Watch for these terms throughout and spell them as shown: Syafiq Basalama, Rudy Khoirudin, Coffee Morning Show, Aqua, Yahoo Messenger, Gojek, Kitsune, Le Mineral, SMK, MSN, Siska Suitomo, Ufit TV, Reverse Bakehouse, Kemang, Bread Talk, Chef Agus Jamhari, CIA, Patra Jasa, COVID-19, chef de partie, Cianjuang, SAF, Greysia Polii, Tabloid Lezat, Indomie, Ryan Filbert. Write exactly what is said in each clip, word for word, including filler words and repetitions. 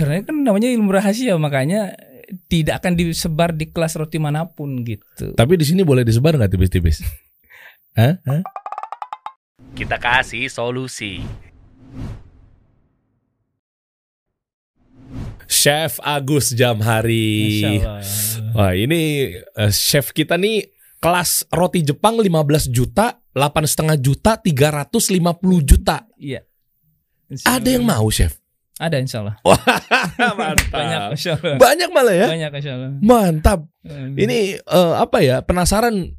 Karena kan namanya ilmu rahasia, makanya tidak akan disebar di kelas roti manapun gitu. Tapi di sini boleh disebar nggak tipis-tipis? Hah? Hah? Kita kasih solusi. Chef Agus Jamhari. Wah, ini uh, chef kita nih kelas roti Jepang lima belas juta, delapan koma lima juta, tiga ratus lima puluh juta. Iya. Ada yang mau, chef? Ada, insya Allah. Mantap. Banyak, insya Allah. Banyak malah ya. Banyak, insya Allah. Mantap. Ini uh, apa ya? Penasaran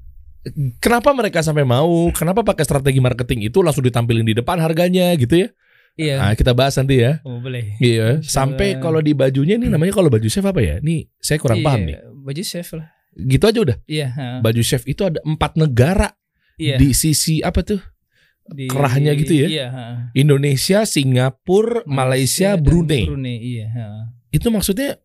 kenapa mereka sampai mau? Kenapa pakai strategi marketing itu langsung ditampilin di depan harganya gitu ya? Iya. Nah, kita bahas nanti ya. Oh, boleh. Iya. Sampai kalau di bajunya nih, namanya kalau baju chef apa ya? Nih saya kurang iya, paham nih. Baju chef lah. Gitu aja udah. Iya. Uh. Baju chef itu ada empat negara. Iya. Di sisi apa tuh? Di, kerahnya gitu ya, iya, Indonesia, Singapura, Malaysia, Malaysia Brunei. Brunei iya, itu maksudnya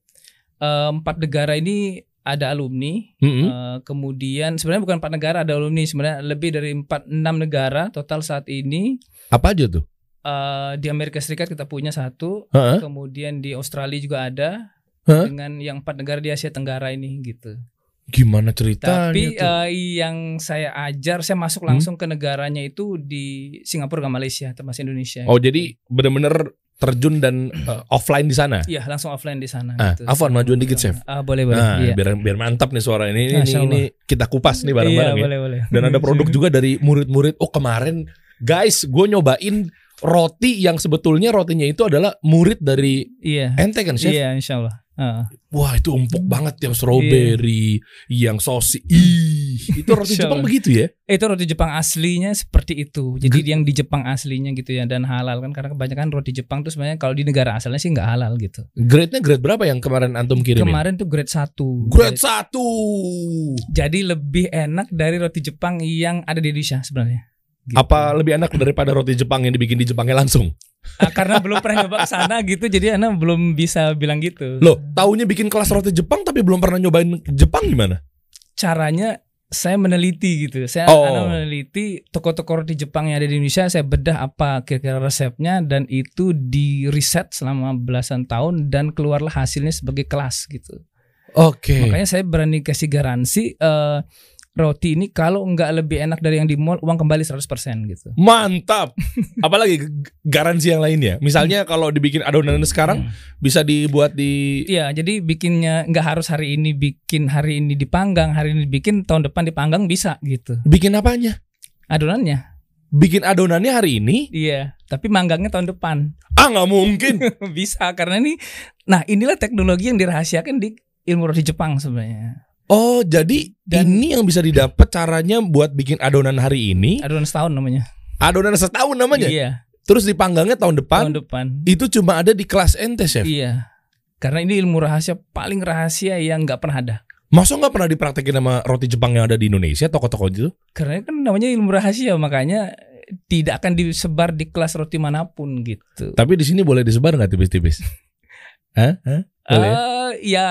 uh, empat negara ini ada alumni. Mm-hmm. uh, kemudian sebenarnya bukan empat negara ada alumni, sebenarnya lebih dari empat enam negara total saat ini. Apa aja tuh? Uh, di Amerika Serikat kita punya satu, uh-huh. kemudian di Australia juga ada, uh-huh. dengan yang empat negara di Asia Tenggara ini gitu. Gimana ceritanya? Tapi uh, yang saya ajar, saya masuk langsung hmm? ke negaranya itu di Singapura dan Malaysia, termasuk Indonesia. Oh, gitu. Jadi benar-benar terjun dan uh, offline di sana? Iya, langsung offline di sana. Ah, gitu. Afwan, majuin dikit, chef. Ah, boleh, boleh. Nah, iya. biar biar mantap nih suara ini. Ini, nah, ini kita kupas nih bareng-bareng. Iya, ya. Boleh, boleh. Dan ada produk juga dari murid-murid. Oh, kemarin guys, gue nyobain roti yang sebetulnya rotinya itu adalah murid dari iya. ente kan, chef? Iya, insya Allah. Uh. Wah, itu empuk banget yang strawberry, yeah. yang sosis. Ih, itu roti Jepang begitu ya? Itu roti Jepang aslinya seperti itu. Jadi G yang di Jepang aslinya gitu ya, dan halal kan, karena kebanyakan roti Jepang tuh sebenarnya kalau di negara asalnya sih nggak halal gitu. Grade-nya grade berapa yang kemarin antum kirimin? Kemarin tuh grade satu. Grade satu. Jadi lebih enak dari roti Jepang yang ada di Indonesia sebenarnya. Gitu. Apa lebih enak daripada roti Jepang yang dibikin di Jepangnya langsung? Ah, karena belum pernah nyoba kesana gitu, jadi anak belum bisa bilang gitu. Loh, taunya bikin kelas roti Jepang tapi belum pernah nyobain Jepang gimana? Caranya saya meneliti gitu. Saya oh. anak meneliti toko-toko roti Jepang yang ada di Indonesia, saya bedah apa kira-kira resepnya, dan itu di riset selama belasan tahun dan keluarlah hasilnya sebagai kelas gitu. Oke. Okay. Makanya saya berani kasih garansi. Uh, Roti ini kalau nggak lebih enak dari yang di mall, uang kembali seratus persen gitu. Mantap. Apalagi garansi yang lainnya. Misalnya kalau dibikin adonan sekarang hmm. bisa dibuat di. Iya, jadi bikinnya nggak harus hari ini bikin, hari ini dipanggang, hari ini bikin, tahun depan dipanggang bisa gitu. Bikin apanya? Adonannya. Bikin adonannya hari ini? Iya, tapi manggangnya tahun depan. Ah, nggak mungkin. Bisa, karena ini. Nah, inilah teknologi yang dirahasiakan di ilmu roti Jepang sebenarnya. Oh, jadi dan ini yang bisa didapat caranya buat bikin adonan hari ini. Adonan setahun namanya. Adonan setahun namanya? Iya. Terus dipanggangnya tahun depan? Tahun depan. Itu cuma ada di kelas ente, chef? Iya. Karena ini ilmu rahasia, paling rahasia yang gak pernah ada. Masa gak pernah dipraktekin sama roti Jepang yang ada di Indonesia, toko-toko itu? Karena kan namanya ilmu rahasia, makanya tidak akan disebar di kelas roti manapun gitu. Tapi di sini boleh disebar gak tipis-tipis? Hah? Hah? Boleh? Uh, ya...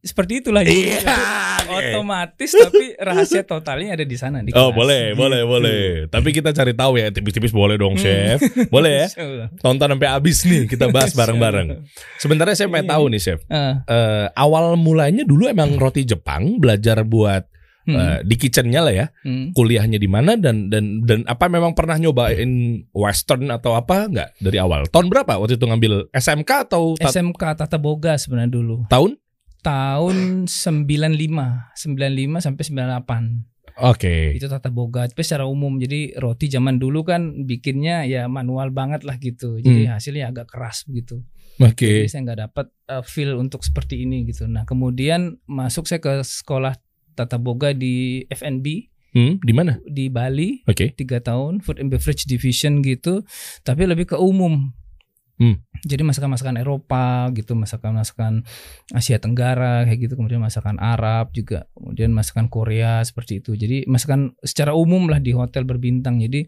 Seperti itulah ya. Yeah, otomatis yeah. Tapi rahasia totalnya ada di sana. Di oh boleh, boleh, boleh. Tapi kita cari tahu ya, tipis-tipis boleh dong, chef. Boleh ya. Tonton sampai habis nih, kita bahas bareng-bareng. Sebenarnya saya pengen tahu nih, chef. Uh. Uh, awal mulanya dulu emang roti Jepang belajar buat hmm. uh, di kitchennya lah ya. Hmm. Kuliahnya di mana dan dan dan apa memang pernah nyobain Western atau apa nggak dari awal? Tahun berapa waktu itu ngambil S M K atau S M K Tata Boga sebenarnya dulu. Tahun? Tahun sembilan puluh lima sampai sembilan puluh delapan. Oke. Itu Tata Boga. Tapi secara umum, jadi roti zaman dulu kan bikinnya ya manual banget lah gitu. Jadi hmm. hasilnya agak keras gitu. Oke. Jadi saya nggak dapat uh, feel untuk seperti ini gitu. Nah kemudian masuk saya ke sekolah Tata Boga di F and B. Hmm, di mana? Di Bali. Oke. Tiga tahun Food and Beverage Division gitu. Tapi lebih ke umum. Hmm. Jadi masakan-masakan Eropa gitu, masakan-masakan Asia Tenggara kayak gitu, kemudian masakan Arab juga, kemudian masakan Korea seperti itu. Jadi masakan secara umum lah di hotel berbintang. Jadi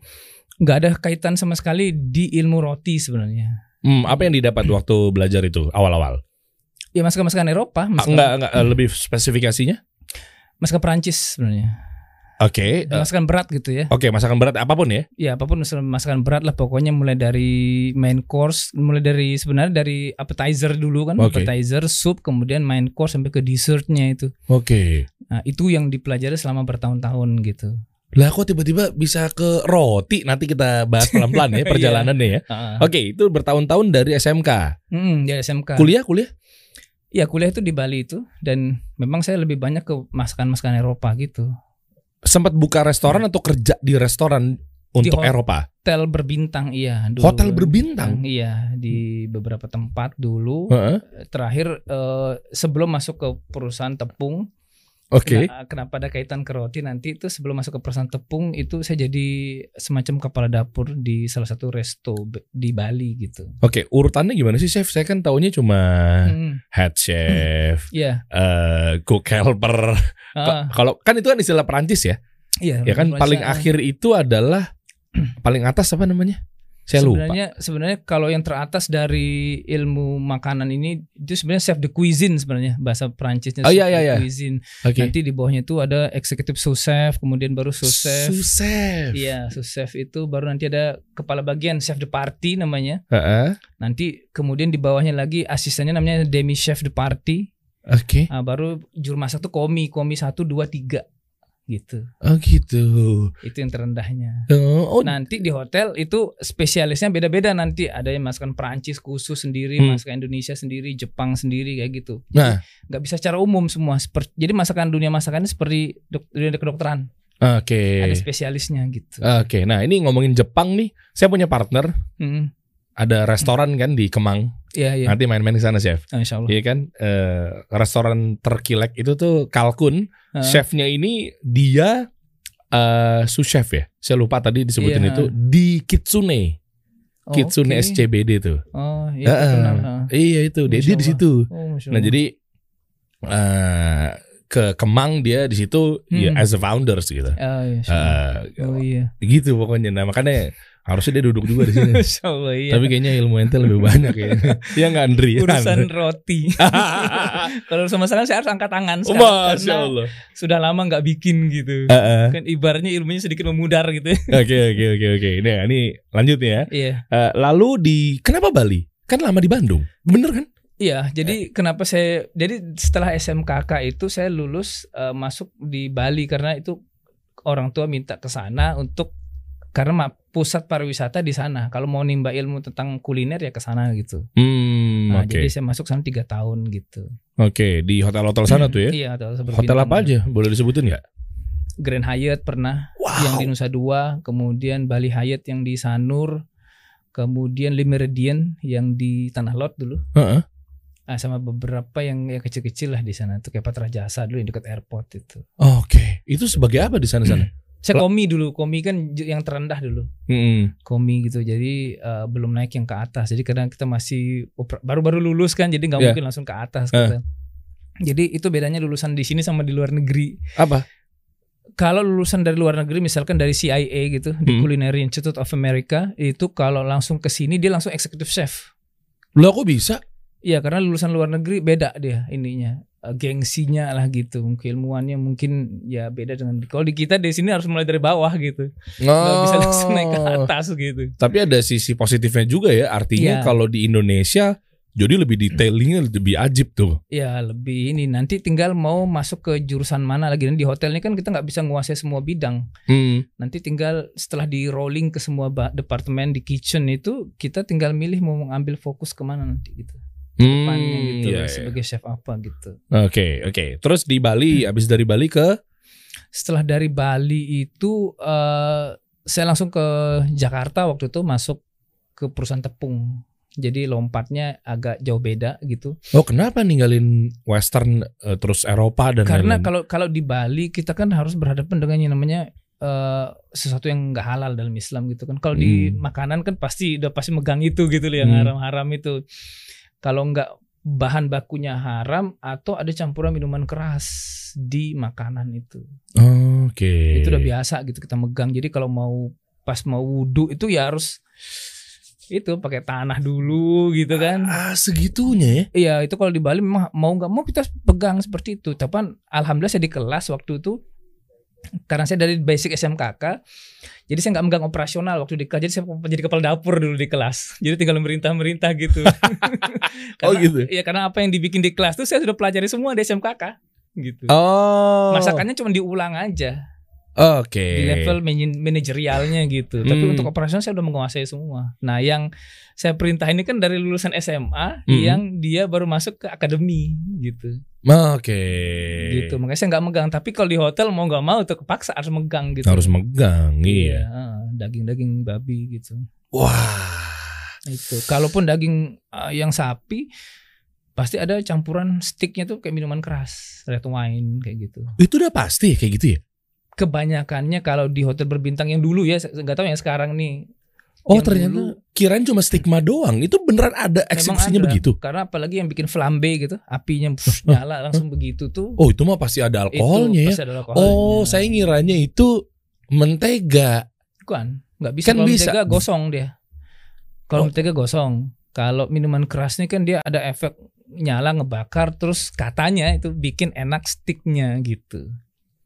nggak ada kaitan sama sekali di ilmu roti sebenarnya. Hmm, apa yang didapat waktu belajar itu awal-awal? Ya masakan-masakan Eropa. Masakan, ah, enggak, enggak, hmm. lebih spesifikasinya? Masakan Perancis sebenarnya. Oke. Okay. Masakan berat gitu ya. Oke, okay, masakan berat apapun ya? Iya, apapun masakan berat lah pokoknya, mulai dari main course, mulai dari sebenarnya dari appetizer dulu kan, okay. appetizer, soup, kemudian main course sampai ke dessertnya itu. Oke. Okay. Nah, itu yang dipelajari selama bertahun-tahun gitu. Lah kok tiba-tiba bisa ke roti, nanti kita bahas pelan-pelan ya perjalanannya ya. Oke, okay, itu bertahun-tahun dari S M K. Hmm, dari S M K. Kuliah, kuliah? Iya, kuliah itu di Bali itu, dan memang saya lebih banyak ke masakan-masakan Eropa gitu. Sempat buka restoran atau kerja di restoran untuk di Eropa? Hotel berbintang, iya. Dulu. Hotel berbintang? Iya, di beberapa tempat dulu. Uh-huh. Terakhir eh, sebelum masuk ke perusahaan tepung, okay. nah, kenapa ada kaitan ke roti nanti itu, sebelum masuk ke perusahaan tepung itu saya jadi semacam kepala dapur di salah satu resto di Bali gitu. Oke, okay, urutannya gimana sih chef? Saya kan taunya cuma hmm. head chef, yeah. uh, cook helper. Uh, Kalau kan itu kan istilah Perancis ya, iya, ya kan paling saya, akhir itu adalah paling atas apa namanya? Saya sebenarnya, lupa. Sebenarnya kalau yang teratas dari ilmu makanan ini itu sebenarnya chef de cuisine sebenarnya bahasa Perancisnya. Oh, chef iya, iya, de cuisine. Okay. Nanti di bawahnya itu ada executive sous chef, kemudian baru sous chef. Sous chef. Iya, sous chef itu baru nanti ada kepala bagian chef de partie namanya. Uh-uh. Nanti kemudian di bawahnya lagi asistennya namanya demi chef de partie. Oke. Okay. Nah, baru juru masak tuh komi, komi satu dua tiga. Gitu. Oh gitu. Itu yang terendahnya. Oh, oh. Nanti di hotel itu spesialisnya beda-beda, nanti ada yang masakan Perancis khusus sendiri, hmm. masakan Indonesia sendiri, Jepang sendiri kayak gitu. Nah, nggak bisa secara umum semua. Seperti, jadi masakan dunia masakannya seperti dok, dunia kedokteran. Oke. Okay. Ada spesialisnya gitu. Oke. Okay. Nah ini ngomongin Jepang nih, saya punya partner. Hmm. Ada restoran kan di Kemang. Ya, ya. Nanti main-main ke sana chef. Oh, insyaallah. Iya kan, e, restoran terkilek itu tuh Kalkun. Uh. Chefnya ini dia uh, sous chef ya. Saya lupa tadi disebutin yeah. itu di Kitsune. Oh, Kitsune okay. S C B D tuh. Oh iya. Uh, benar, uh. Iya itu. Dia, dia di situ. Oh, nah jadi uh, ke Kemang dia di situ hmm. ya, as a founders gitu. Oh, iya, uh, oh, iya. Gitu pokoknya. Nah makanya harusnya dia duduk juga di sini. Insyaallah, iya. Tapi kayaknya ilmu ente lebih banyak ya. Ya nggak Andri? Urusan roti. Kalau urusan masalah saya harus angkat tangan sekarang, oh, karena Allah. Sudah lama nggak bikin gitu. Uh-uh. Kan ibarnya ilmunya sedikit memudar gitu. Oke oke oke oke. Nah ini lanjut ya. Iya. Uh, lalu di kenapa Bali? Kan lama di Bandung. Bener kan? Iya. Jadi uh. kenapa saya? Jadi setelah S M K K itu saya lulus uh, masuk di Bali karena itu orang tua minta ke sana untuk karena pusat pariwisata di sana. Kalau mau nimba ilmu tentang kuliner ya ke sana gitu. Hmm, nah, okay. Jadi saya masuk sana tiga tahun gitu. Oke, okay, di hotel-hotel sana tuh ya? Iya, hotel hotel apa aja? Boleh disebutin nggak? Grand Hyatt pernah, wow. yang di Nusa Dua, kemudian Bali Hyatt yang di Sanur, kemudian Le Meridien yang di Tanah Lot dulu. Uh-uh. Nah, sama beberapa yang ya kecil-kecil lah di sana tuh kayak Patra Jasa dulu yang dekat airport itu. Oh, oke, okay. Itu sebagai apa di sana-sana? Saya komi dulu, komi kan yang terendah dulu, mm-hmm. komi gitu. Jadi uh, belum naik yang ke atas. Jadi kadang kita masih baru-baru lulus kan, jadi nggak yeah. mungkin langsung ke atas. Uh. Gitu. Jadi itu bedanya lulusan di sini sama di luar negeri. Apa? Kalau lulusan dari luar negeri, misalkan dari C I A gitu, mm-hmm. The Culinary Institute of America, itu kalau langsung ke sini dia langsung executive chef. Loh kok bisa? Iya karena lulusan luar negeri beda dia ininya. Gengsinya lah gitu, keilmuannya mungkin ya beda dengan kalau di kita di sini harus mulai dari bawah gitu, nggak oh. bisa langsung naik ke atas gitu. Tapi ada sisi positifnya juga ya, artinya ya. Kalau di Indonesia jadi lebih detailingnya lebih ajib tuh. Ya lebih ini nanti tinggal mau masuk ke jurusan mana lagi. Dan di hotel ini kan kita nggak bisa nguasai semua bidang. Hmm. Nanti tinggal setelah di rolling ke semua departemen di kitchen itu kita tinggal milih mau mengambil fokus kemana nanti gitu. Depannya hmm, gitu yeah, sebagai chef apa gitu. Oke okay, oke. Okay. Terus di Bali, abis dari Bali ke? Setelah dari Bali itu uh, saya langsung ke Jakarta waktu itu masuk ke perusahaan tepung. Jadi lompatnya agak jauh beda gitu. Oh kenapa ninggalin Western uh, terus Eropa dan? Karena lain-lain? kalau kalau di Bali kita kan harus berhadapan dengan yang namanya Uh, sesuatu yang nggak halal dalam Islam gitu kan. Kalau hmm. di makanan kan pasti udah pasti megang itu gitu loh, yang hmm. haram-haram itu. Kalau nggak bahan bakunya haram atau ada campuran minuman keras di makanan itu. Oke. Okay. Itu udah biasa gitu kita megang. Jadi kalau mau pas mau wudu itu ya harus itu pakai tanah dulu gitu kan. Ah, segitunya ya? Iya itu kalau di Bali memang mau nggak mau kita pegang seperti itu. Tapi alhamdulillah saya di kelas waktu itu Karena saya dari basic S M K K, jadi saya nggak megang operasional waktu di kelas. Jadi saya menjadi kepala dapur dulu di kelas. Jadi tinggal merintah-merintah gitu. Karena, oh gitu. Iya, karena apa yang dibikin di kelas tuh saya sudah pelajari semua di S M K K gitu. Oh. Masakannya cuma diulang aja. Oke. Okay. Di level manajerialnya gitu. Hmm. Tapi untuk operasional saya udah menguasai semua. Nah, yang saya perintah ini kan dari lulusan S M A hmm. yang dia baru masuk ke akademi gitu. Oke. Okay. Gitu. Makanya saya nggak megang. Tapi kalau di hotel mau nggak mau tuh kepaksa harus megang gitu. Harus megang, iya. Ya, daging-daging babi gitu. Wah. Itu. Kalaupun daging uh, yang sapi, pasti ada campuran sticknya tuh kayak minuman keras, red wine kayak gitu. Itu udah pasti kayak gitu ya. Kebanyakannya kalau di hotel berbintang yang dulu ya, nggak tahu yang sekarang nih. Oh yang ternyata dulu, kirain cuma stigma doang. Itu beneran ada eksekusinya begitu? Karena apalagi yang bikin flambe gitu, apinya pff, nyala langsung begitu tuh. Oh itu mah pasti ada alkoholnya itu, ya? Pasti ada alkoholnya. Oh saya ngiranya itu mentega. Bukan, nggak bisa. Kan kalau bisa. Mentega gosong dia. Kalau oh. mentega gosong. Kalau minuman kerasnya kan dia ada efek nyala ngebakar, terus katanya itu bikin enak sticknya gitu.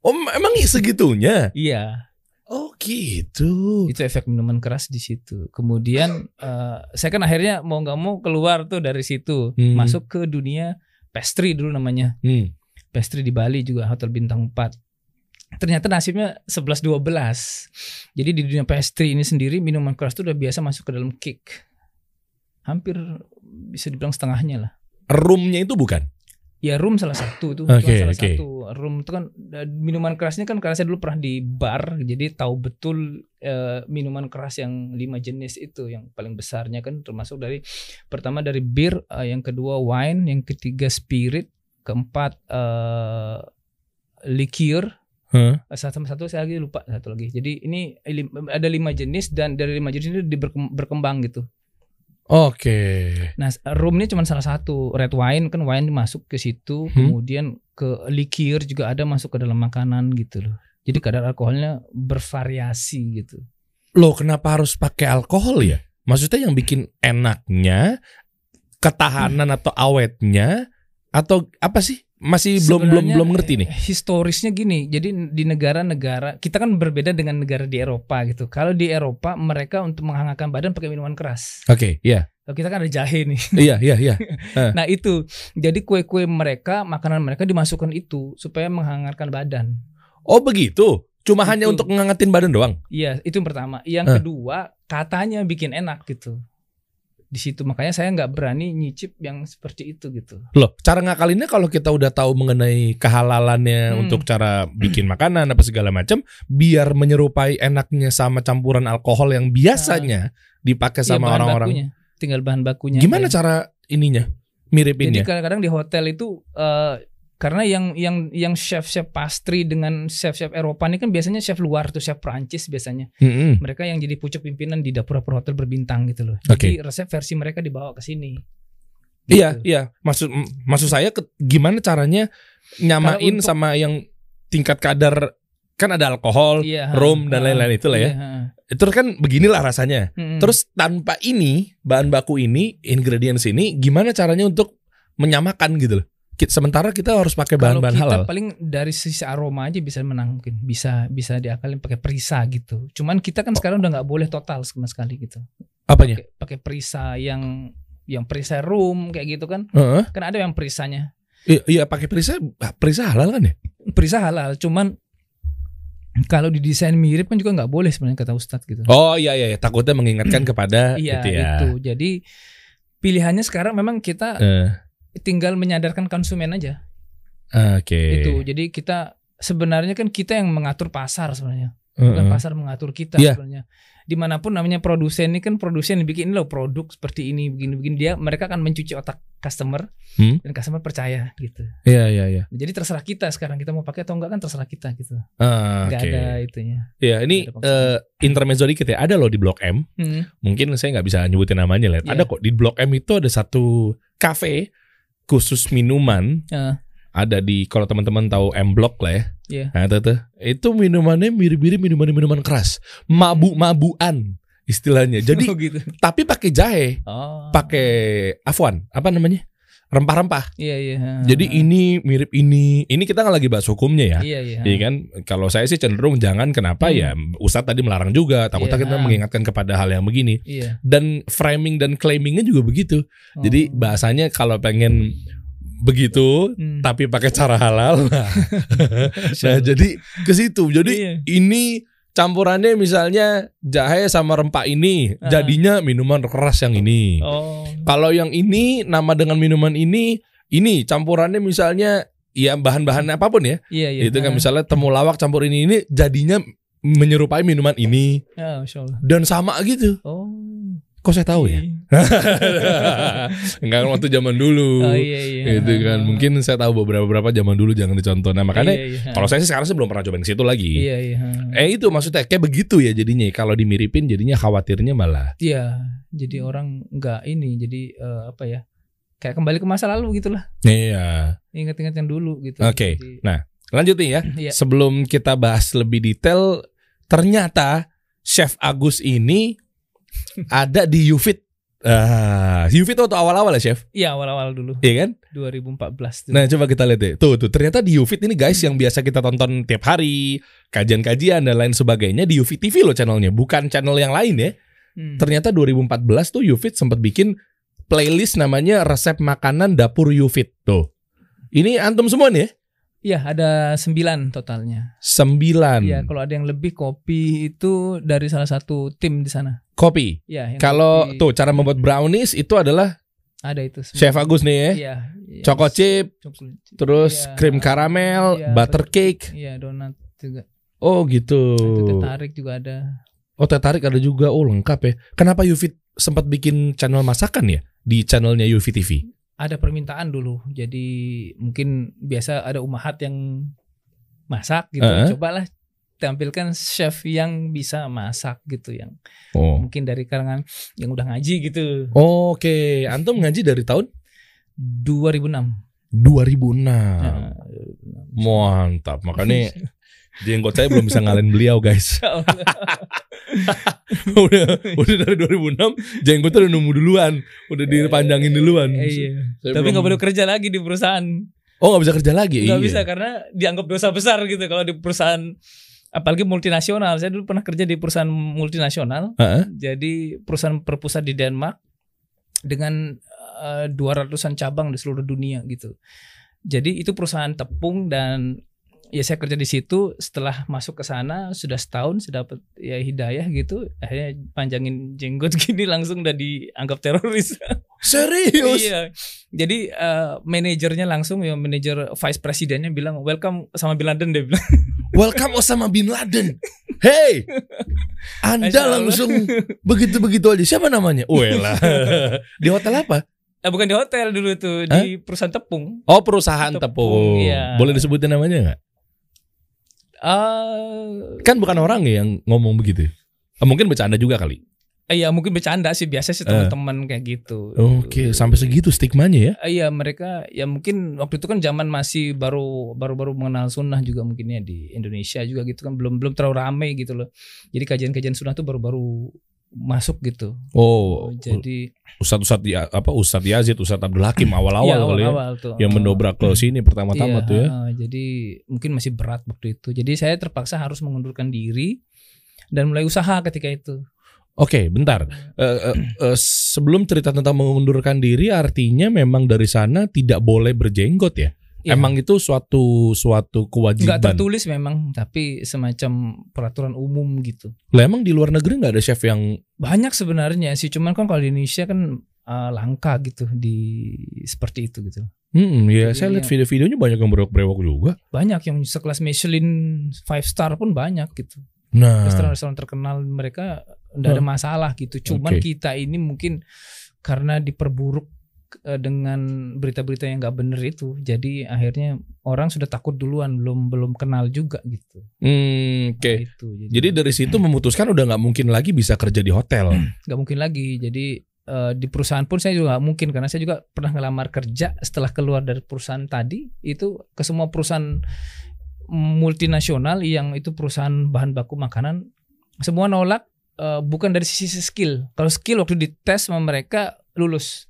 Oh emang segitunya? Iya. Oh gitu. Itu efek minuman keras di situ. Kemudian uh, saya kan akhirnya mau nggak mau keluar tuh dari situ, hmm. masuk ke dunia pastry dulu namanya. Hmm. Pastry di Bali juga hotel bintang empat. Ternyata nasibnya sebelas dua belas. Jadi di dunia pastry ini sendiri minuman keras tuh udah biasa masuk ke dalam cake. Hampir bisa dibilang setengahnya lah. Roomnya itu bukan? Ya room salah satu tuh, okay, salah okay. satu room itu kan minuman kerasnya kan karena saya dulu pernah di bar, jadi tahu betul eh, minuman keras yang lima jenis itu yang paling besarnya kan termasuk dari pertama dari bir, eh, yang kedua wine, yang ketiga spirit, keempat eh, liqueur, huh? satu satu saya lagi lupa satu lagi. Jadi ini ada lima jenis dan dari lima jenis itu berkembang gitu. Oke. Okay. Nah, room ini cuma salah satu. Red wine kan wine masuk ke situ, hmm? kemudian ke liqueur juga ada masuk ke dalam makanan gitu loh. Jadi kadar alkoholnya bervariasi gitu. Loh, kenapa harus pakai alkohol ya? Maksudnya yang bikin enaknya, ketahanan hmm. atau awetnya atau apa sih? Masih belum belum belum ngerti nih. Historisnya gini. Jadi di negara-negara kita kan berbeda dengan negara di Eropa gitu. Kalau di Eropa mereka untuk menghangatkan badan pakai minuman keras. Oke, okay, iya. Yeah. Kalau kita kan ada jahe nih. Iya, iya, iya. Nah, itu. Jadi kue-kue mereka, makanan mereka dimasukkan itu supaya menghangatkan badan. Oh, begitu. Cuma itu. Hanya untuk menghangatin badan doang. Iya, itu yang pertama. Yang uh. kedua, katanya bikin enak gitu. Di situ makanya saya nggak berani nyicip yang seperti itu gitu. Loh, cara ngakalinnya kalau kita udah tahu mengenai kehalalannya hmm. untuk cara bikin makanan apa segala macam, biar menyerupai enaknya sama campuran alkohol yang biasanya dipakai sama orang-orang. Ya, tinggal bahan bakunya. Gimana aja. Cara ininya? Miripinnya. Jadi kadang-kadang di hotel itu uh, karena yang yang yang chef-chef pastry dengan chef-chef Eropa ini kan biasanya chef luar tuh, chef Perancis biasanya. Mm-hmm. Mereka yang jadi pucuk pimpinan di dapur-dapur hotel berbintang gitu loh. Jadi okay. resep versi mereka dibawa ke sini. Gitu. Iya, iya. Maksud maksud saya ke, gimana caranya nyamain untuk, sama yang tingkat kadar kan ada alkohol, iya, rum dan lain-lain itulah ya. Iya, terus kan beginilah rasanya. Mm-hmm. Terus tanpa ini, bahan baku ini, ingredients ini, gimana caranya untuk menyamakan gitu loh. Sementara kita harus pakai bahan-bahan halal. Kalau kita paling dari sisi aroma aja bisa menang mungkin. Bisa bisa diakalin pakai perisa gitu. Cuman kita kan sekarang udah nggak boleh total sama sekali gitu. Apanya? Pakai perisa yang yang perisa room kayak gitu kan. Uh-huh. Kan ada yang perisanya. I- iya pakai perisa perisa halal kan ya? Perisa halal. Cuman kalau didesain mirip kan juga nggak boleh sebenarnya kata Ustadz gitu. Oh iya iya takutnya mengingatkan kepada iya, gitu ya. Itu. Jadi pilihannya sekarang memang kita. Uh. Tinggal menyadarkan konsumen aja. Oke. Okay. Itu jadi kita sebenarnya kan kita yang mengatur pasar sebenarnya, bukan uh-uh. pasar mengatur kita yeah. sebenarnya. Dimanapun namanya produsen ini kan produsen yang bikin loh produk seperti ini begini-begini dia mereka akan mencuci otak customer hmm? dan customer percaya gitu. Iya yeah, iya yeah, iya. Yeah. Jadi terserah kita sekarang kita mau pakai atau enggak kan terserah kita gitu. Uh, gak okay. ada itunya. Iya yeah, ini uh, intermezzo dikit ya ada loh di Blok M. Hmm. Mungkin saya nggak bisa nyebutin namanya lihat. Yeah. Ada kok di Blok M itu ada satu kafe. Khusus minuman uh. ada di kalau teman-teman tahu M Block lah ya. Yeah. Nah, itu, tuh. Itu minumannya mirip-mirip minuman-minuman keras, mabuk-mabuan istilahnya. Jadi oh, gitu. Tapi pakai jahe, oh. pakai afwan, apa namanya? rempah-rempah. Iya iya. Jadi ini mirip ini. Ini kita nggak lagi bahas hukumnya ya. Iya iya. Iya kan? Kalau saya sih cenderung jangan, kenapa hmm. ya Ustadz tadi melarang juga, takutnya kita mengingatkan kepada hal yang begini. Iya. Dan framing dan claimingnya juga begitu. Oh. Jadi bahasanya kalau pengen begitu hmm. tapi pakai cara halal. Nah, nah jadi ke situ. Jadi iya. ini campurannya misalnya jahe sama rempah ini, uh. jadinya minuman keras yang ini. Oh. Kalau yang ini nama dengan minuman ini, ini campurannya misalnya ya bahan-bahan apapun ya. Iya, iya. Itu kan uh. misalnya temulawak campur ini ini jadinya menyerupai minuman ini. Oh, insyaallah. Dan sama gitu. Oh. Kok saya tahu ya? Enggak waktu zaman dulu, oh, iya, iya. gitu kan. Mungkin saya tahu beberapa-beberapa zaman dulu jangan dicontoh. Nah makanya iya, iya. kalau saya sih sekarang sih belum pernah coba ke situ lagi. Iya, iya. Eh itu maksudnya kayak begitu ya jadinya. Kalau dimiripin jadinya khawatirnya malah. Iya. Jadi orang nggak ini. Jadi uh, apa ya? Kayak kembali ke masa lalu gitulah. Iya. Ingat-ingat yang dulu gitu. Oke. Okay. Jadi... Nah lanjut nih ya. Iya. Sebelum kita bahas lebih detail, ternyata Chef Agus ini ada di Ufit. Ah, Ufit waktu awal-awal ya, Chef? Iya, awal-awal dulu. Iya kan? dua ribu empat belas. Dulu. Nah, coba kita lihat deh. Tuh, tuh, ternyata di Ufit ini guys yang biasa kita tonton tiap hari, kajian-kajian dan lain sebagainya di Ufit T V loh channelnya, bukan channel yang lain ya. Hmm. Ternyata dua ribu empat belas tuh Ufit sempat bikin playlist namanya resep makanan dapur Ufit. Tuh. Ini antum semua nih ya? Iya, ada sembilan totalnya. Sembilan. Iya, kalau ada yang lebih kopi itu dari salah satu tim di sana. Kopi. Iya. Kalau tuh cara membuat brownies itu adalah ada itu. Sembilan. Chef Agus nih ya. Iya. Ya, Choco chip, terus ya, krim karamel, ya, butter cake. Iya, donat juga. Oh gitu. Itu teh tarik juga ada. Oh teh tarik ada juga. Oh lengkap ya. Kenapa Ufit sempat bikin channel masakan ya di channelnya Ufit T V? Ada permintaan dulu, jadi mungkin biasa ada umahat yang masak gitu. Uh-huh. Cobalah tampilkan chef yang bisa masak gitu, yang oh. mungkin dari kalangan yang udah ngaji gitu. Oh, oke, okay. Antum ngaji dari tahun dua ribu enam. dua ribu enam. Nah, dua ribu enam. Mantap, makanya jenggot saya belum bisa ngalahin beliau guys. udah udah dari dua ribu enam jenggotnya udah nemu duluan, udah dipanjangin duluan. E, iya. Tapi nggak boleh kerja lagi di perusahaan. Oh nggak bisa kerja lagi? Nggak iya. bisa karena dianggap dosa besar gitu kalau di perusahaan, apalagi multinasional. Saya dulu pernah kerja di perusahaan multinasional. Uh-huh. Jadi perusahaan berpusat di Denmark dengan uh, dua ratusan cabang di seluruh dunia gitu. Jadi itu perusahaan tepung dan ya saya kerja di situ. Setelah masuk ke sana sudah setahun, sudah dapat ya hidayah gitu, akhirnya panjangin jenggot gini langsung udah dianggap teroris. Serius? Iya. Jadi uh, manajernya langsung, ya manajer vice presidennya bilang welcome Osama bin Laden, dia bilang. Welcome Osama bin Laden. Hey, Anda langsung begitu-begitu aja. Siapa namanya? Wela. Di hotel apa? Nah, bukan di hotel dulu tuh. Hah? Di perusahaan tepung. Oh perusahaan tepung, tepung. Ya. Boleh disebutin namanya nggak? Uh, kan bukan orang yang ngomong begitu. Mungkin bercanda juga kali. Iya, mungkin bercanda sih, biasa sih teman-teman uh. kayak gitu. Oke, okay. Sampai segitu stigmanya ya? Iya, mereka ya mungkin waktu itu kan zaman masih baru baru-baru mengenal sunnah juga mungkinnya di Indonesia juga gitu kan, belum belum terlalu ramai gitu loh. Jadi kajian-kajian sunnah tuh baru-baru masuk gitu. Oh, jadi ustad-ustad ya, apa Ustad Yazid, Ustad Abdul Hakim awal-awal ya, kali awal-awal ya, tuh, yang mendobrak ke sini pertama-tama iya, tuh ya. Jadi mungkin masih berat waktu itu. Jadi saya terpaksa harus mengundurkan diri dan mulai usaha ketika itu. Oke, okay, bentar. Uh, uh, uh, sebelum cerita tentang mengundurkan diri, artinya memang dari sana tidak boleh berjenggot ya. Ya. Emang itu suatu suatu kewajiban. Nggak tertulis memang, tapi semacam peraturan umum gitu. Lah emang di luar negeri nggak ada chef yang banyak sebenarnya sih, cuman kan kalau di Indonesia kan uh, langka gitu di seperti itu gitu. Hmm, ya jadi saya lihat video-videonya banyak yang berewok-berewok juga. Banyak yang sekelas Michelin five star pun banyak gitu. Nah, restoran-restoran terkenal mereka nggak nah. ada masalah gitu. Cuman okay. kita ini mungkin karena diperburuk dengan berita-berita yang nggak bener itu, jadi akhirnya orang sudah takut duluan, belum belum kenal juga gitu. Hmm, oke. Okay. Nah, gitu, jadi, jadi dari situ memutuskan udah nggak mungkin lagi bisa kerja di hotel. Nggak mungkin lagi. Jadi uh, di perusahaan pun saya juga nggak mungkin, karena saya juga pernah ngelamar kerja setelah keluar dari perusahaan tadi itu ke semua perusahaan multinasional yang itu perusahaan bahan baku makanan, semua nolak. Uh, bukan dari sisi skill. Kalau skill waktu dites sama mereka lulus.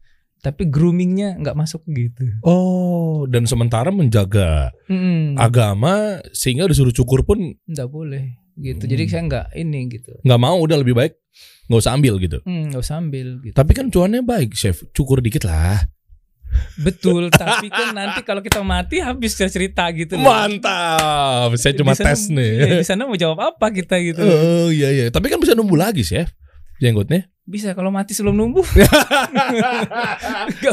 tapi groomingnya nggak masuk gitu. Oh, dan sementara menjaga hmm. agama sehingga disuruh cukur pun nggak boleh gitu. Hmm. Jadi saya nggak ini gitu. Nggak mau, udah lebih baik nggak usah ambil gitu. Hmm, nggak usah ambil. Gitu. Tapi kan cuannya baik, chef. Cukur dikit lah. Betul, tapi kan nanti kalau kita mati habis cerita gitu. Mantap. Saya cuma disana, tes nih. Ya, di sana mau jawab apa kita gitu. Oh iya iya. Tapi kan bisa numbuh lagi, chef. Jenggotnya bisa kalau mati sebelum numbuh.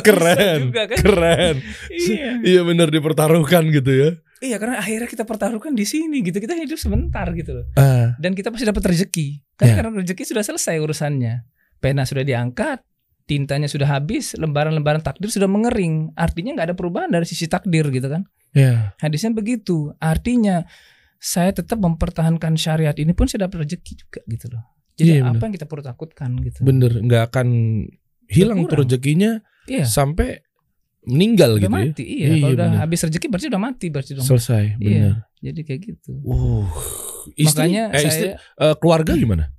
Keren juga, kan? Keren. Iya. Iya benar, dipertaruhkan gitu ya. Iya, karena akhirnya kita pertaruhkan di sini gitu. Kita hidup sebentar gitu loh. Uh, Dan kita pasti dapat rezeki. Karena, yeah. karena rezeki sudah selesai urusannya. Pena sudah diangkat, tintanya sudah habis, lembaran-lembaran takdir sudah mengering. Artinya nggak ada perubahan dari sisi takdir gitu kan. Yeah. Hadisnya begitu. Artinya saya tetap mempertahankan syariat ini pun saya dapat rezeki juga gitu loh. Jadi iya, apa bener. Yang kita perlu takutkan gitu. Bener, nggak akan hilang tuh rezekinya, iya. sampai meninggal udah gitu mati, ya. Iya, iya, kalau udah bener. Habis rezeki berarti udah mati berarti dong. Selesai, bener. Iya, jadi kayak gitu. Uh, istri, makanya eh, istri, saya uh, keluarga gimana?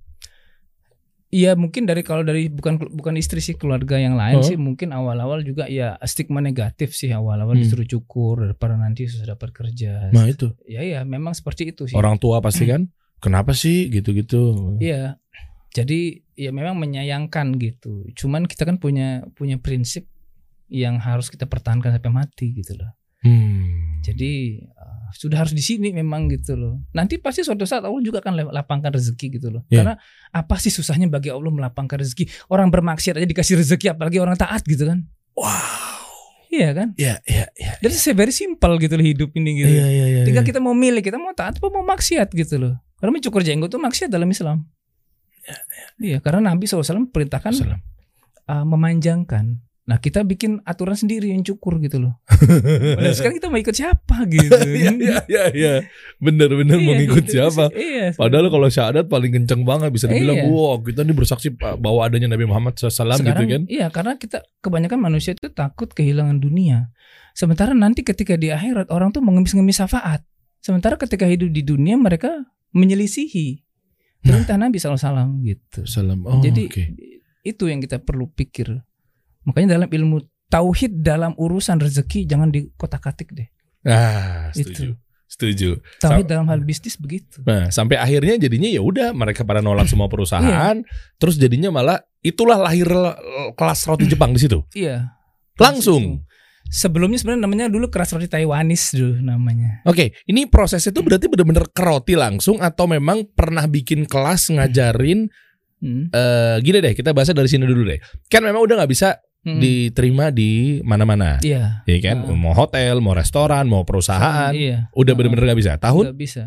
Iya, mungkin dari kalau dari bukan bukan istri sih, keluarga yang lain oh. sih mungkin awal-awal juga ya stigma negatif sih awal-awal hmm. disuruh cukur daripada nanti susah dapat kerja. Nah itu. Ya ya, memang seperti itu sih. Orang tua pasti kan. Kenapa sih gitu-gitu? Iya, jadi ya memang menyayangkan gitu. Cuman kita kan punya punya prinsip yang harus kita pertahankan sampai mati gitu loh. Hmm. Jadi uh, sudah harus di sini memang gitu loh. Nanti pasti suatu saat Allah juga akan lapangkan rezeki gitu loh. Yeah. Karena apa sih susahnya bagi Allah melapangkan rezeki? Orang bermaksiat aja dikasih rezeki, apalagi orang taat gitu kan? Wow. Iya kan? Iya, iya, iya. Jadi saya very simple gitu loh hidup ini gitu. Iya, iya, iya. Tinggal kita mau milih, kita mau taat apa mau maksiat gitu loh. Karena mencukur jenggot itu maksiat dalam Islam. Iya, iya. Iya, karena Nabi shallallahu alaihi wasallam perintahkan uh, memanjangkan. Nah, kita bikin aturan sendiri yang cukur gitu loh. Padahal sekarang kita mau ikut siapa gitu. Iya, iya, iya. Benar-benar iya, mau ikut gitu, siapa? Iya. Padahal kalau syahadat paling kenceng banget bisa dibilang, iya. "Wow, kita ini bersaksi bahwa adanya Nabi Muhammad shallallahu alaihi wasallam" sekarang, gitu kan. Iya, karena kita kebanyakan manusia itu takut kehilangan dunia. Sementara nanti ketika di akhirat orang tuh mengemis-ngemis syafaat. Sementara ketika hidup di dunia mereka menyelisihi perintah nah. Nabi shallallahu alaihi wasallam gitu. Salam. Oh, jadi okay. Itu yang kita perlu pikir. Makanya dalam ilmu tauhid dalam urusan rezeki jangan dikotak-katik deh. Ah, setuju. Itu. Setuju. Tauhid Sam- dalam hal bisnis begitu. Nah, sampai akhirnya jadinya ya udah mereka pada nolak semua perusahaan, yeah. terus jadinya malah itulah lahir kelas roti Jepang di situ. Iya. Yeah. Langsung. Sebelumnya sebenarnya namanya dulu kelas roti Taiwanis dulu namanya. Oke, okay, ini prosesnya itu berarti benar-benar ke roti langsung atau memang pernah bikin kelas ngajarin hmm. uh, gini deh, kita bahasnya dari sini dulu deh. Kan memang udah nggak bisa Mm. diterima di mana-mana, iya, ya kan? Uh. Mau hotel, mau restoran, mau perusahaan, iya. udah uh. benar-benar nggak bisa. Tahun? Nggak bisa.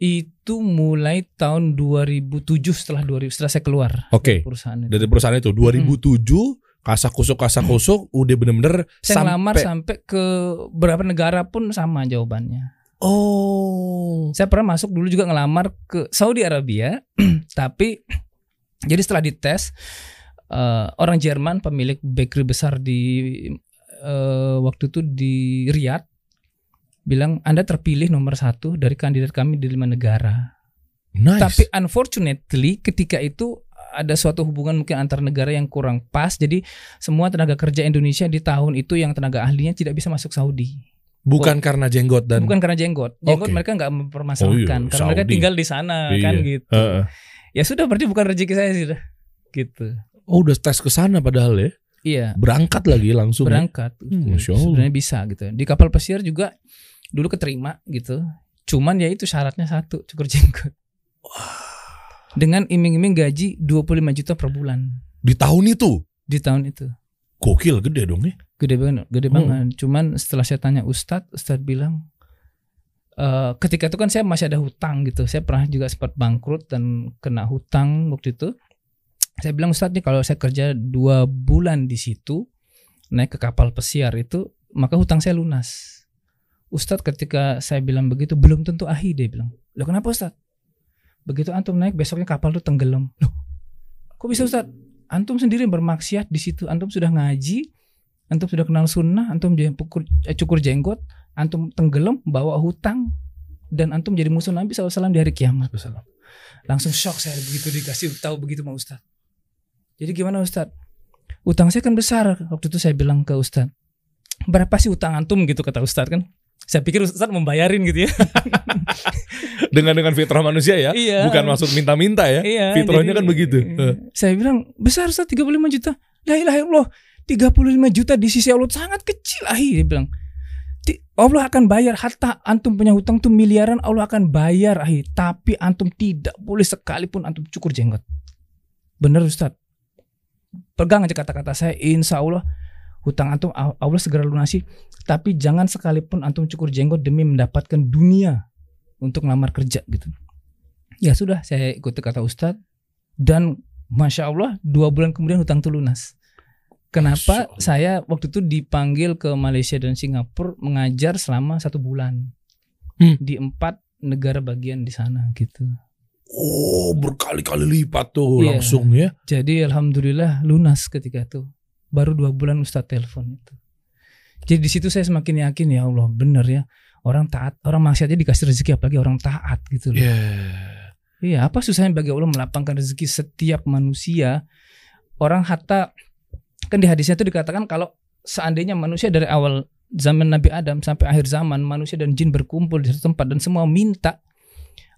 Itu mulai tahun dua ribu tujuh setelah dua ribu setelah saya keluar. Oke. Okay. Perusahaan itu. Dari perusahaan itu dua ribu tujuh mm. kasak kusuk kasak kusuk, udah benar-benar. Saya sampai... ngelamar sampai ke berapa negara pun sama jawabannya. Oh. Saya pernah masuk dulu juga ngelamar ke Saudi Arabia, tapi jadi setelah dites. Uh, orang Jerman pemilik bakery besar di uh, waktu itu di Riyadh bilang Anda terpilih nomor satu dari kandidat kami di lima negara. Nice. Tapi unfortunately ketika itu ada suatu hubungan mungkin antar negara yang kurang pas. Jadi semua tenaga kerja Indonesia di tahun itu yang tenaga ahlinya tidak bisa masuk Saudi. Bukan Bo- karena jenggot dan bukan karena jenggot. Jenggot okay. mereka nggak mempermasalahkan oh, iya. karena Saudi. Mereka tinggal di sana iya. kan gitu. Uh-uh. Ya sudah berarti bukan rezeki saya sudah gitu. Oh udah tes ke sana padahal ya. Iya. Berangkat lagi langsung. Berangkat. Hmm, sebenarnya bisa gitu. Di kapal pesiar juga dulu keterima gitu. Cuman ya itu syaratnya satu, cukur jenggot. Wah. Dengan iming-iming gaji dua puluh lima juta per bulan. Di tahun itu? Di tahun itu. Gokil gede dong nih. Gede banget, gede hmm. banget. Cuman setelah saya tanya Ustadz, Ustadz bilang uh, ketika itu kan saya masih ada hutang gitu. Saya pernah juga sempat bangkrut dan kena hutang waktu itu. Saya bilang Ustadz nih kalau saya kerja dua bulan di situ naik ke kapal pesiar itu maka hutang saya lunas. Ustadz ketika saya bilang begitu belum tentu ahi dia bilang. Loh kenapa Ustadz? Begitu antum naik besoknya kapal itu tenggelam. Loh kok bisa Ustadz? Antum sendiri bermaksiat di situ. Antum sudah ngaji, antum sudah kenal sunnah, antum cukur jenggot, antum tenggelam bawa hutang dan antum jadi musuh Nabi shallallahu alaihi wasallam di hari kiamat. Langsung shock saya begitu dikasih tahu begitu sama Ustadz. Jadi gimana Ustadz? utang saya kan besar. Waktu itu saya bilang ke Ustadz, berapa sih utang antum gitu, kata Ustadz kan. Saya pikir Ustadz membayarin gitu ya. Dengan dengan fitrah manusia ya, iya, bukan maksud minta-minta ya. Iya, fitrahnya jadi, kan begitu. Saya bilang, besar Ustadz, tiga puluh lima juta. La ilaha illallah, tiga puluh lima juta di sisi Allah sangat kecil. Ahi, dia bilang, Allah akan bayar, hatta antum punya hutang tuh miliaran Allah akan bayar ahi. Tapi antum tidak boleh sekalipun antum cukur jenggot. Bener Ustadz, pegang aja kata-kata saya, insya Allah hutang antum Allah segera lunasi. Tapi jangan sekalipun antum cukur jenggot demi mendapatkan dunia untuk ngelamar kerja gitu. Ya sudah, saya ikuti kata Ustadz. Dan Masya Allah, dua bulan kemudian hutang itu lunas. Kenapa? Saya waktu itu dipanggil ke Malaysia dan Singapura mengajar selama satu bulan hmm. di empat negara bagian di sana gitu. Oh, berkali-kali lipat tuh ya, langsung ya. Jadi alhamdulillah lunas ketika itu. Baru dua bulan Ustadz telepon itu. Jadi di situ saya semakin yakin, ya Allah bener ya, orang taat, orang maksiatnya dikasih rezeki, apalagi orang taat gitu loh. Yeah. Iya, apa susahnya bagi Allah melapangkan rezeki setiap manusia. Orang hatta kan di hadisnya itu dikatakan kalau seandainya manusia dari awal zaman Nabi Adam sampai akhir zaman, manusia dan jin berkumpul di satu tempat dan semua minta,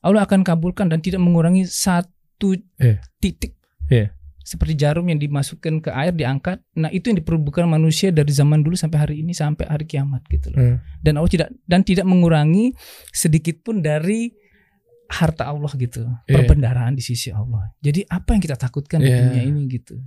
Allah akan kabulkan dan tidak mengurangi satu yeah. titik. Iya. Yeah. Seperti jarum yang dimasukkan ke air diangkat, nah itu yang diperbukan manusia dari zaman dulu sampai hari ini sampai hari kiamat gitu loh. Hmm. Dan Allah tidak dan tidak mengurangi sedikit pun dari harta Allah gitu, yeah. perbendaharaan di sisi Allah. Jadi apa yang kita takutkan yeah. di dunia ini gitu?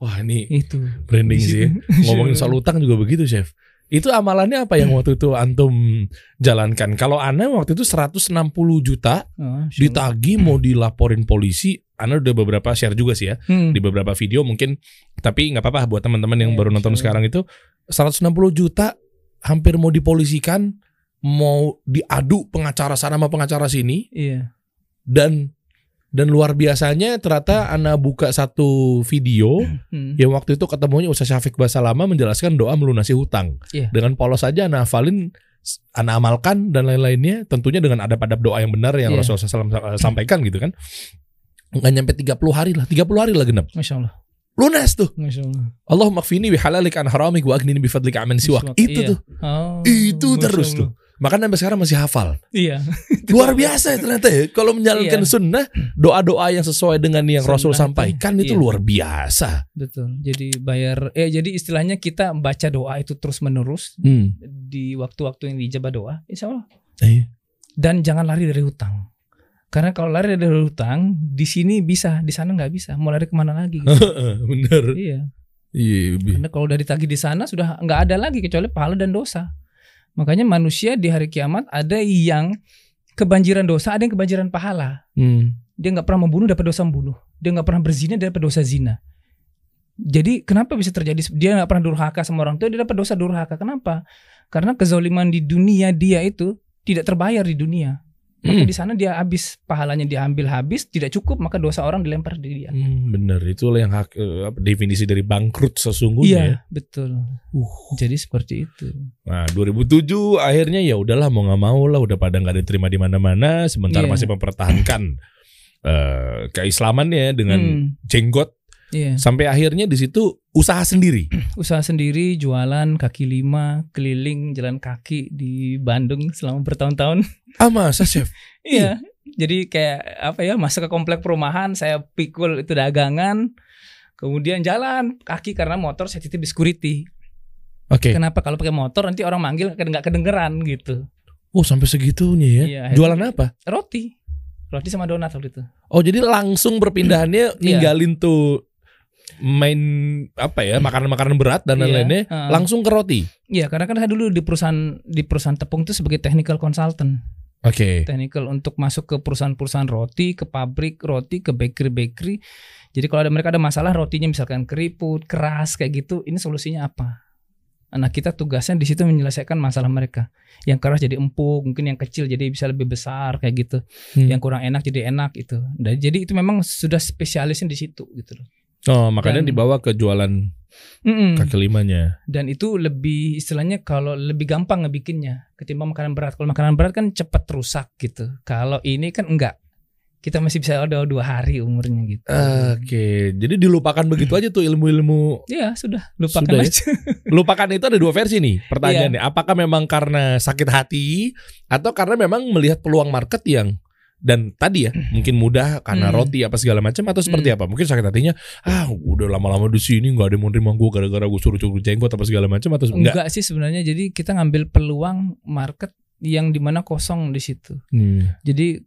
Wah ini itu branding sih. Ngomongin soal utang juga begitu, Chef. Itu amalannya apa yang waktu itu antum jalankan? Kalau Ana waktu itu seratus enam puluh juta oh, ditagih mau dilaporin polisi. Anda udah beberapa share juga sih ya hmm. di beberapa video mungkin, tapi nggak apa-apa buat teman-teman yang yeah, baru nonton sure. sekarang itu seratus enam puluh juta hampir mau dipolisikan, mau diadu pengacara sana sama pengacara sini yeah. dan dan luar biasanya ternyata Ana buka satu video hmm. yang waktu itu ketemunya Ustaz Syafiq Basalama menjelaskan doa melunasi hutang yeah. dengan polos aja Ana hafalin, Ana amalkan dan lain-lainnya, tentunya dengan adab-adab doa yang benar yang yeah. Rasulullah shallallahu alaihi wasallam sampaikan gitu kan. Nggak nyampe tiga puluh hari lah, tiga puluh hari lah genap. Masya Allah. Lunas tuh. Masya Allah. Allahumma kfini bihalalik an haramik wa aghnini bifadlik aman siwak. Itu iya. tuh. Oh, itu terus tuh. Makanya sampai sekarang masih hafal. Iya. Luar biasa ya ternyata ya. Kalau menjalankan iya. sunnah, doa-doa yang sesuai dengan yang sunnah Rasul sampaikan itu iya. luar biasa. Betul. Jadi bayar, eh jadi istilahnya kita baca doa itu terus menerus hmm. di waktu-waktu yang dijabah doa. Insya Allah. Iya. Dan jangan lari dari hutang. Karena kalau lari dari hutang di sini bisa, di sana nggak bisa. Mau lari kemana lagi? Gitu. Bener. Iya. Iya. Karena kalau udah ditagih di sana sudah nggak ada lagi kecuali pahala dan dosa. Makanya manusia di hari kiamat ada yang kebanjiran dosa, ada yang kebanjiran pahala. Hmm. Dia nggak pernah membunuh dapat dosa membunuh. Dia nggak pernah berzina dapat dosa zina. Jadi kenapa bisa terjadi? Dia nggak pernah durhaka sama orang tua, dia dapat dosa durhaka. Kenapa? Karena kezaliman di dunia dia itu tidak terbayar di dunia. Maka hmm. di sana dia habis, pahalanya diambil habis, tidak cukup, maka dosa orang dilempar di dia. Hmm, bener, itulah yang hak, eh, definisi dari bangkrut sesungguhnya. Iya, ya. Betul. Uh. Jadi seperti itu. Nah, dua ribu tujuh akhirnya ya udahlah mau nggak mau lah, udah pada nggak diterima di mana-mana, sementara yeah. masih mempertahankan uh, keislamannya dengan hmm. jenggot. Yeah. Sampai akhirnya di situ usaha sendiri. Usaha sendiri, jualan kaki lima, keliling jalan kaki di Bandung selama bertahun-tahun. Ah, masa Chef? Iya. Yeah. Jadi kayak apa ya, masuk ke komplek perumahan, saya pikul itu dagangan, kemudian jalan kaki karena motor saya titip di security. Oke. Okay. Kenapa kalau pakai motor nanti orang manggil nggak kedengeran gitu. Oh, sampai segitunya ya. Yeah, jualan apa? Roti. Roti sama donat waktu itu. Oh, jadi langsung berpindahannya ninggalin yeah. tuh main apa ya, makanan-makanan berat dan lain-lainnya yeah. uh, langsung ke roti. Iya, yeah, karena kan saya dulu di perusahaan di perusahaan tepung itu sebagai technical consultant. Oke. Okay. Technical untuk masuk ke perusahaan-perusahaan roti, ke pabrik roti, ke bakery-bakery. Jadi kalau ada mereka ada masalah rotinya misalkan keriput, keras kayak gitu, ini solusinya apa? Nah, kita tugasnya di situ menyelesaikan masalah mereka. Yang keras jadi empuk, mungkin yang kecil jadi bisa lebih besar kayak gitu. Hmm. Yang kurang enak jadi enak itu. Dan jadi itu memang sudah spesialisnya di situ gitu loh. Oh, makanya dan, dibawa ke jualan mm-mm. kaki limanya. Dan itu lebih istilahnya kalau lebih gampang ngebikinnya ketimbang makanan berat. Kalau makanan berat kan cepat rusak gitu. Kalau ini kan enggak. kita masih bisa odol dua hari umurnya gitu. Oke, okay. Jadi dilupakan begitu aja tuh ilmu-ilmu. Iya, sudah lupakan sudah, aja. Ya? Lupakan itu ada dua versi nih pertanyaannya. Iya. Apakah memang karena sakit hati atau karena memang melihat peluang market yang dan tadi ya mungkin mudah karena hmm. roti apa segala macam atau seperti hmm. apa? Mungkin sakit hatinya ah udah lama-lama di sini nggak ada yang mau terima gue gara-gara gue suruh cukur jenggot apa segala macam atau enggak? Enggak sih sebenarnya. Jadi kita ngambil peluang market yang dimana kosong di situ. Hmm. Jadi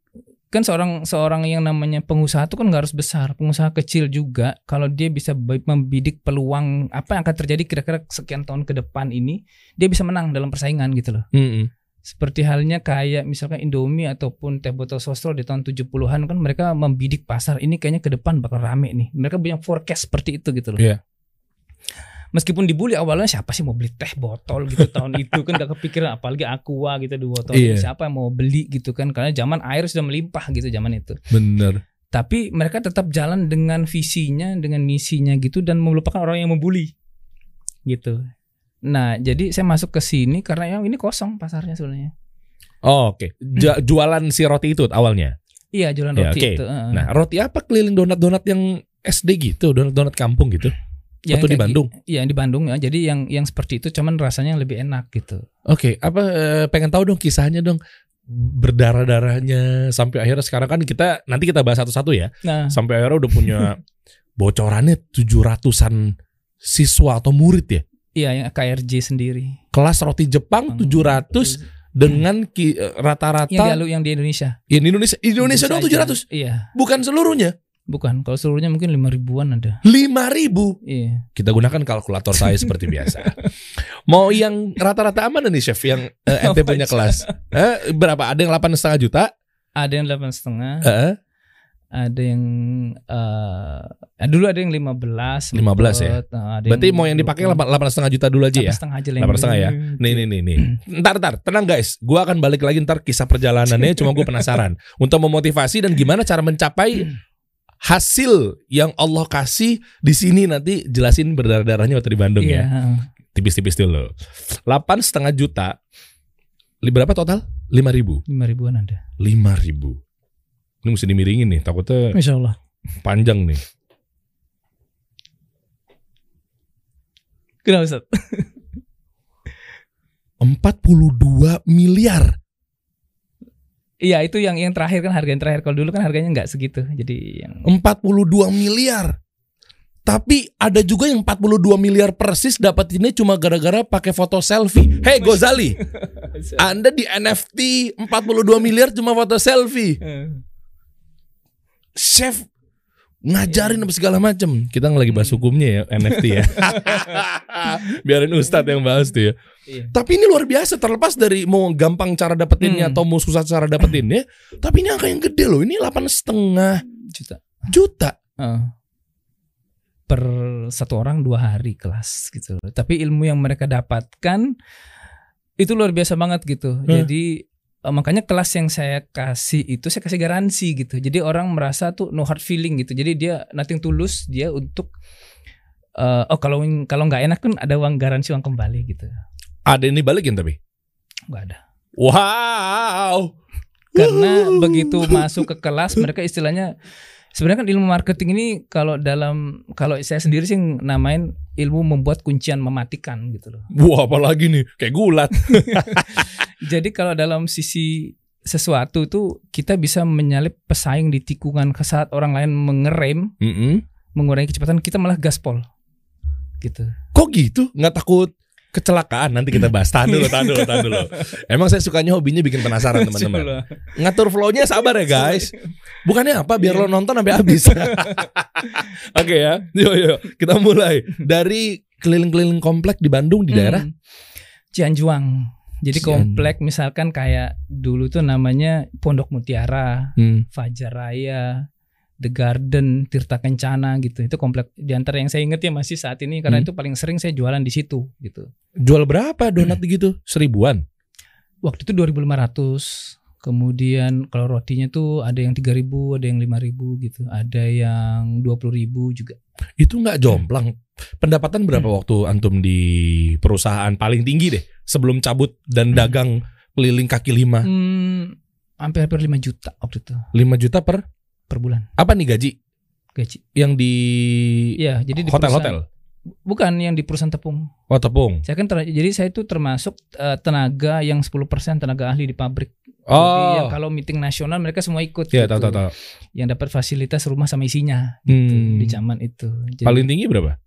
kan seorang seorang yang namanya pengusaha itu kan nggak harus besar, pengusaha kecil juga kalau dia bisa membidik peluang apa yang akan terjadi kira-kira sekian tahun ke depan ini, dia bisa menang dalam persaingan gitu loh. Mm-hmm. Seperti halnya kayak misalkan Indomie ataupun teh botol sosro di tahun tujuh puluhan kan mereka membidik pasar ini kayaknya ke depan bakal rame nih, mereka punya forecast seperti itu gitu loh. Yeah. Meskipun dibully awalnya, siapa sih mau beli teh botol gitu tahun itu kan gak kepikiran, apalagi Aqua gitu di botol. Iya. Siapa yang mau beli gitu kan, karena zaman air sudah melimpah gitu zaman itu. Bener. Tapi mereka tetap jalan dengan visinya, dengan misinya gitu, dan melupakan orang yang membuli gitu. Nah jadi saya masuk ke sini karena yang ini kosong pasarnya sebenarnya. Oh, oke. Okay. Jualan si roti itu awalnya. Iya, jualan roti ya, okay. itu. Uh. Nah roti apa keliling donat-donat yang S D gitu, donat-donat kampung gitu? Ya, atau di Bandung? Iya di Bandung ya. Jadi yang yang seperti itu cuman rasanya yang lebih enak gitu. Oke, okay. Apa pengen tahu dong kisahnya dong, berdarah-darahnya sampai akhirnya sekarang kan kita nanti kita bahas satu-satu ya. Nah. Sampai akhirnya udah punya bocorannya tujuh ratusan siswa atau murid ya. Iya yang K R J sendiri. Kelas roti Jepang hmm. tujuh ratus dengan ki, rata-rata yang di, alu, yang di Indonesia. Ya, di Indonesia Indonesia, Indonesia doang tujuh ratus. Iya. Bukan seluruhnya. Bukan, kalau seluruhnya mungkin lima ribuan ada. Lima ribu? Iya. Kita gunakan kalkulator saya seperti biasa. Mau yang rata-rata aman nih chef, yang uh, N T P-nya kelas uh, berapa? Ada yang delapan setengah juta? Ada yang delapan setengah. Uh. Ada yang uh, dulu ada yang lima belas. Lima belas ya. Nah, berarti yang mau yang dipakai delapan setengah juta dulu aja ya. Setengah aja. Delapan setengah ya. Nih nih nih nih. Ntar ntar tenang guys, gue akan balik lagi ntar kisah perjalanannya. Cuma gue penasaran untuk memotivasi dan gimana cara mencapai hasil yang Allah kasih di sini, nanti jelasin berdarah-darahnya waktu di Bandung. Yeah. Ya. Tipis-tipis dulu. delapan setengah juta. Berapa total? lima ribu. lima ribuan ada. lima ribu. Ini mesti dimiringin nih, takutnya Masya Allah. Panjang nih. Kenapa Ustaz? empat puluh dua miliar. Iya itu yang yang terakhir kan, harga yang terakhir. Kalau dulu kan harganya nggak segitu. Jadi yang empat puluh dua miliar. Tapi ada juga yang empat puluh dua miliar persis dapetinnya cuma gara-gara pakai foto selfie. Hei Gozali, Anda di N F T empat puluh dua miliar cuma foto selfie. Chef ngajarin apa segala macam. Kita lagi bahas hukumnya ya N F T ya. Biarin Ustadz yang bahas tuh ya. Iya. Tapi ini luar biasa, terlepas dari mau gampang cara dapetinnya hmm. atau mau susah cara dapetinnya, tapi ini angka yang gede loh. Ini delapan setengah juta. Juta. Uh, per satu orang dua hari kelas gitu. Tapi ilmu yang mereka dapatkan itu luar biasa banget gitu. Huh? Jadi makanya kelas yang saya kasih itu saya kasih garansi gitu. Jadi orang merasa tuh no hard feeling gitu. Jadi dia nothing tulus dia untuk uh, oh kalau kalau nggak enak kan ada uang garansi, uang kembali gitu. Ada ini balikin tapi? Nggak ada. Wow. Karena Woo. begitu masuk ke kelas mereka istilahnya sebenarnya kan ilmu marketing ini kalau dalam kalau saya sendiri sih namain ilmu membuat kuncian mematikan gitu loh. Wah apalagi nih kayak gulat. Jadi kalau dalam sisi sesuatu tuh kita bisa menyalip pesaing di tikungan saat orang lain mengerem, mm-hmm. mengurangi kecepatan, kita malah gaspol. Gitu. Kok gitu? Nggak takut kecelakaan? Nanti kita bahas. Tahan dulu, tahan dulu, tahan dulu. Emang saya sukanya hobinya bikin penasaran teman-teman. Ngatur flow-nya sabar ya guys. Bukannya apa? Biar lo nonton sampai habis. Oke okay ya. Yuk yuk kita mulai dari keliling-keliling komplek di Bandung di daerah Cianjuang. Jadi komplek misalkan kayak dulu tuh namanya Pondok Mutiara, hmm. Fajar Raya, The Garden, Tirta Kencana gitu. Itu komplek di antara yang saya ingat ya masih saat ini karena hmm. itu paling sering saya jualan di situ gitu. Jual berapa donat hmm. gitu? Seribuan? Waktu itu dua ribu lima ratus. Kemudian kalau rotinya tuh ada yang tiga ribu, ada yang lima ribu gitu. Ada yang dua puluh ribu juga. Itu gak jomplang. Pendapatan berapa hmm. waktu antum di perusahaan paling tinggi deh? Sebelum cabut dan dagang keliling kaki lima. Hmm, hampir-hampir lima juta waktu itu. lima juta per? per bulan. Apa nih gaji? Gaji yang di ya, jadi hotel-hotel. Bukan, yang di perusahaan tepung. Oh, tepung. Saya kan jadi saya itu termasuk uh, tenaga yang sepuluh persen tenaga ahli di pabrik. Oh. Yang kalau meeting nasional mereka semua ikut. Iya, yeah, gitu. tahu tahu. Yang dapat fasilitas rumah sama isinya gitu, hmm. di zaman itu. Jadi, paling tinggi berapa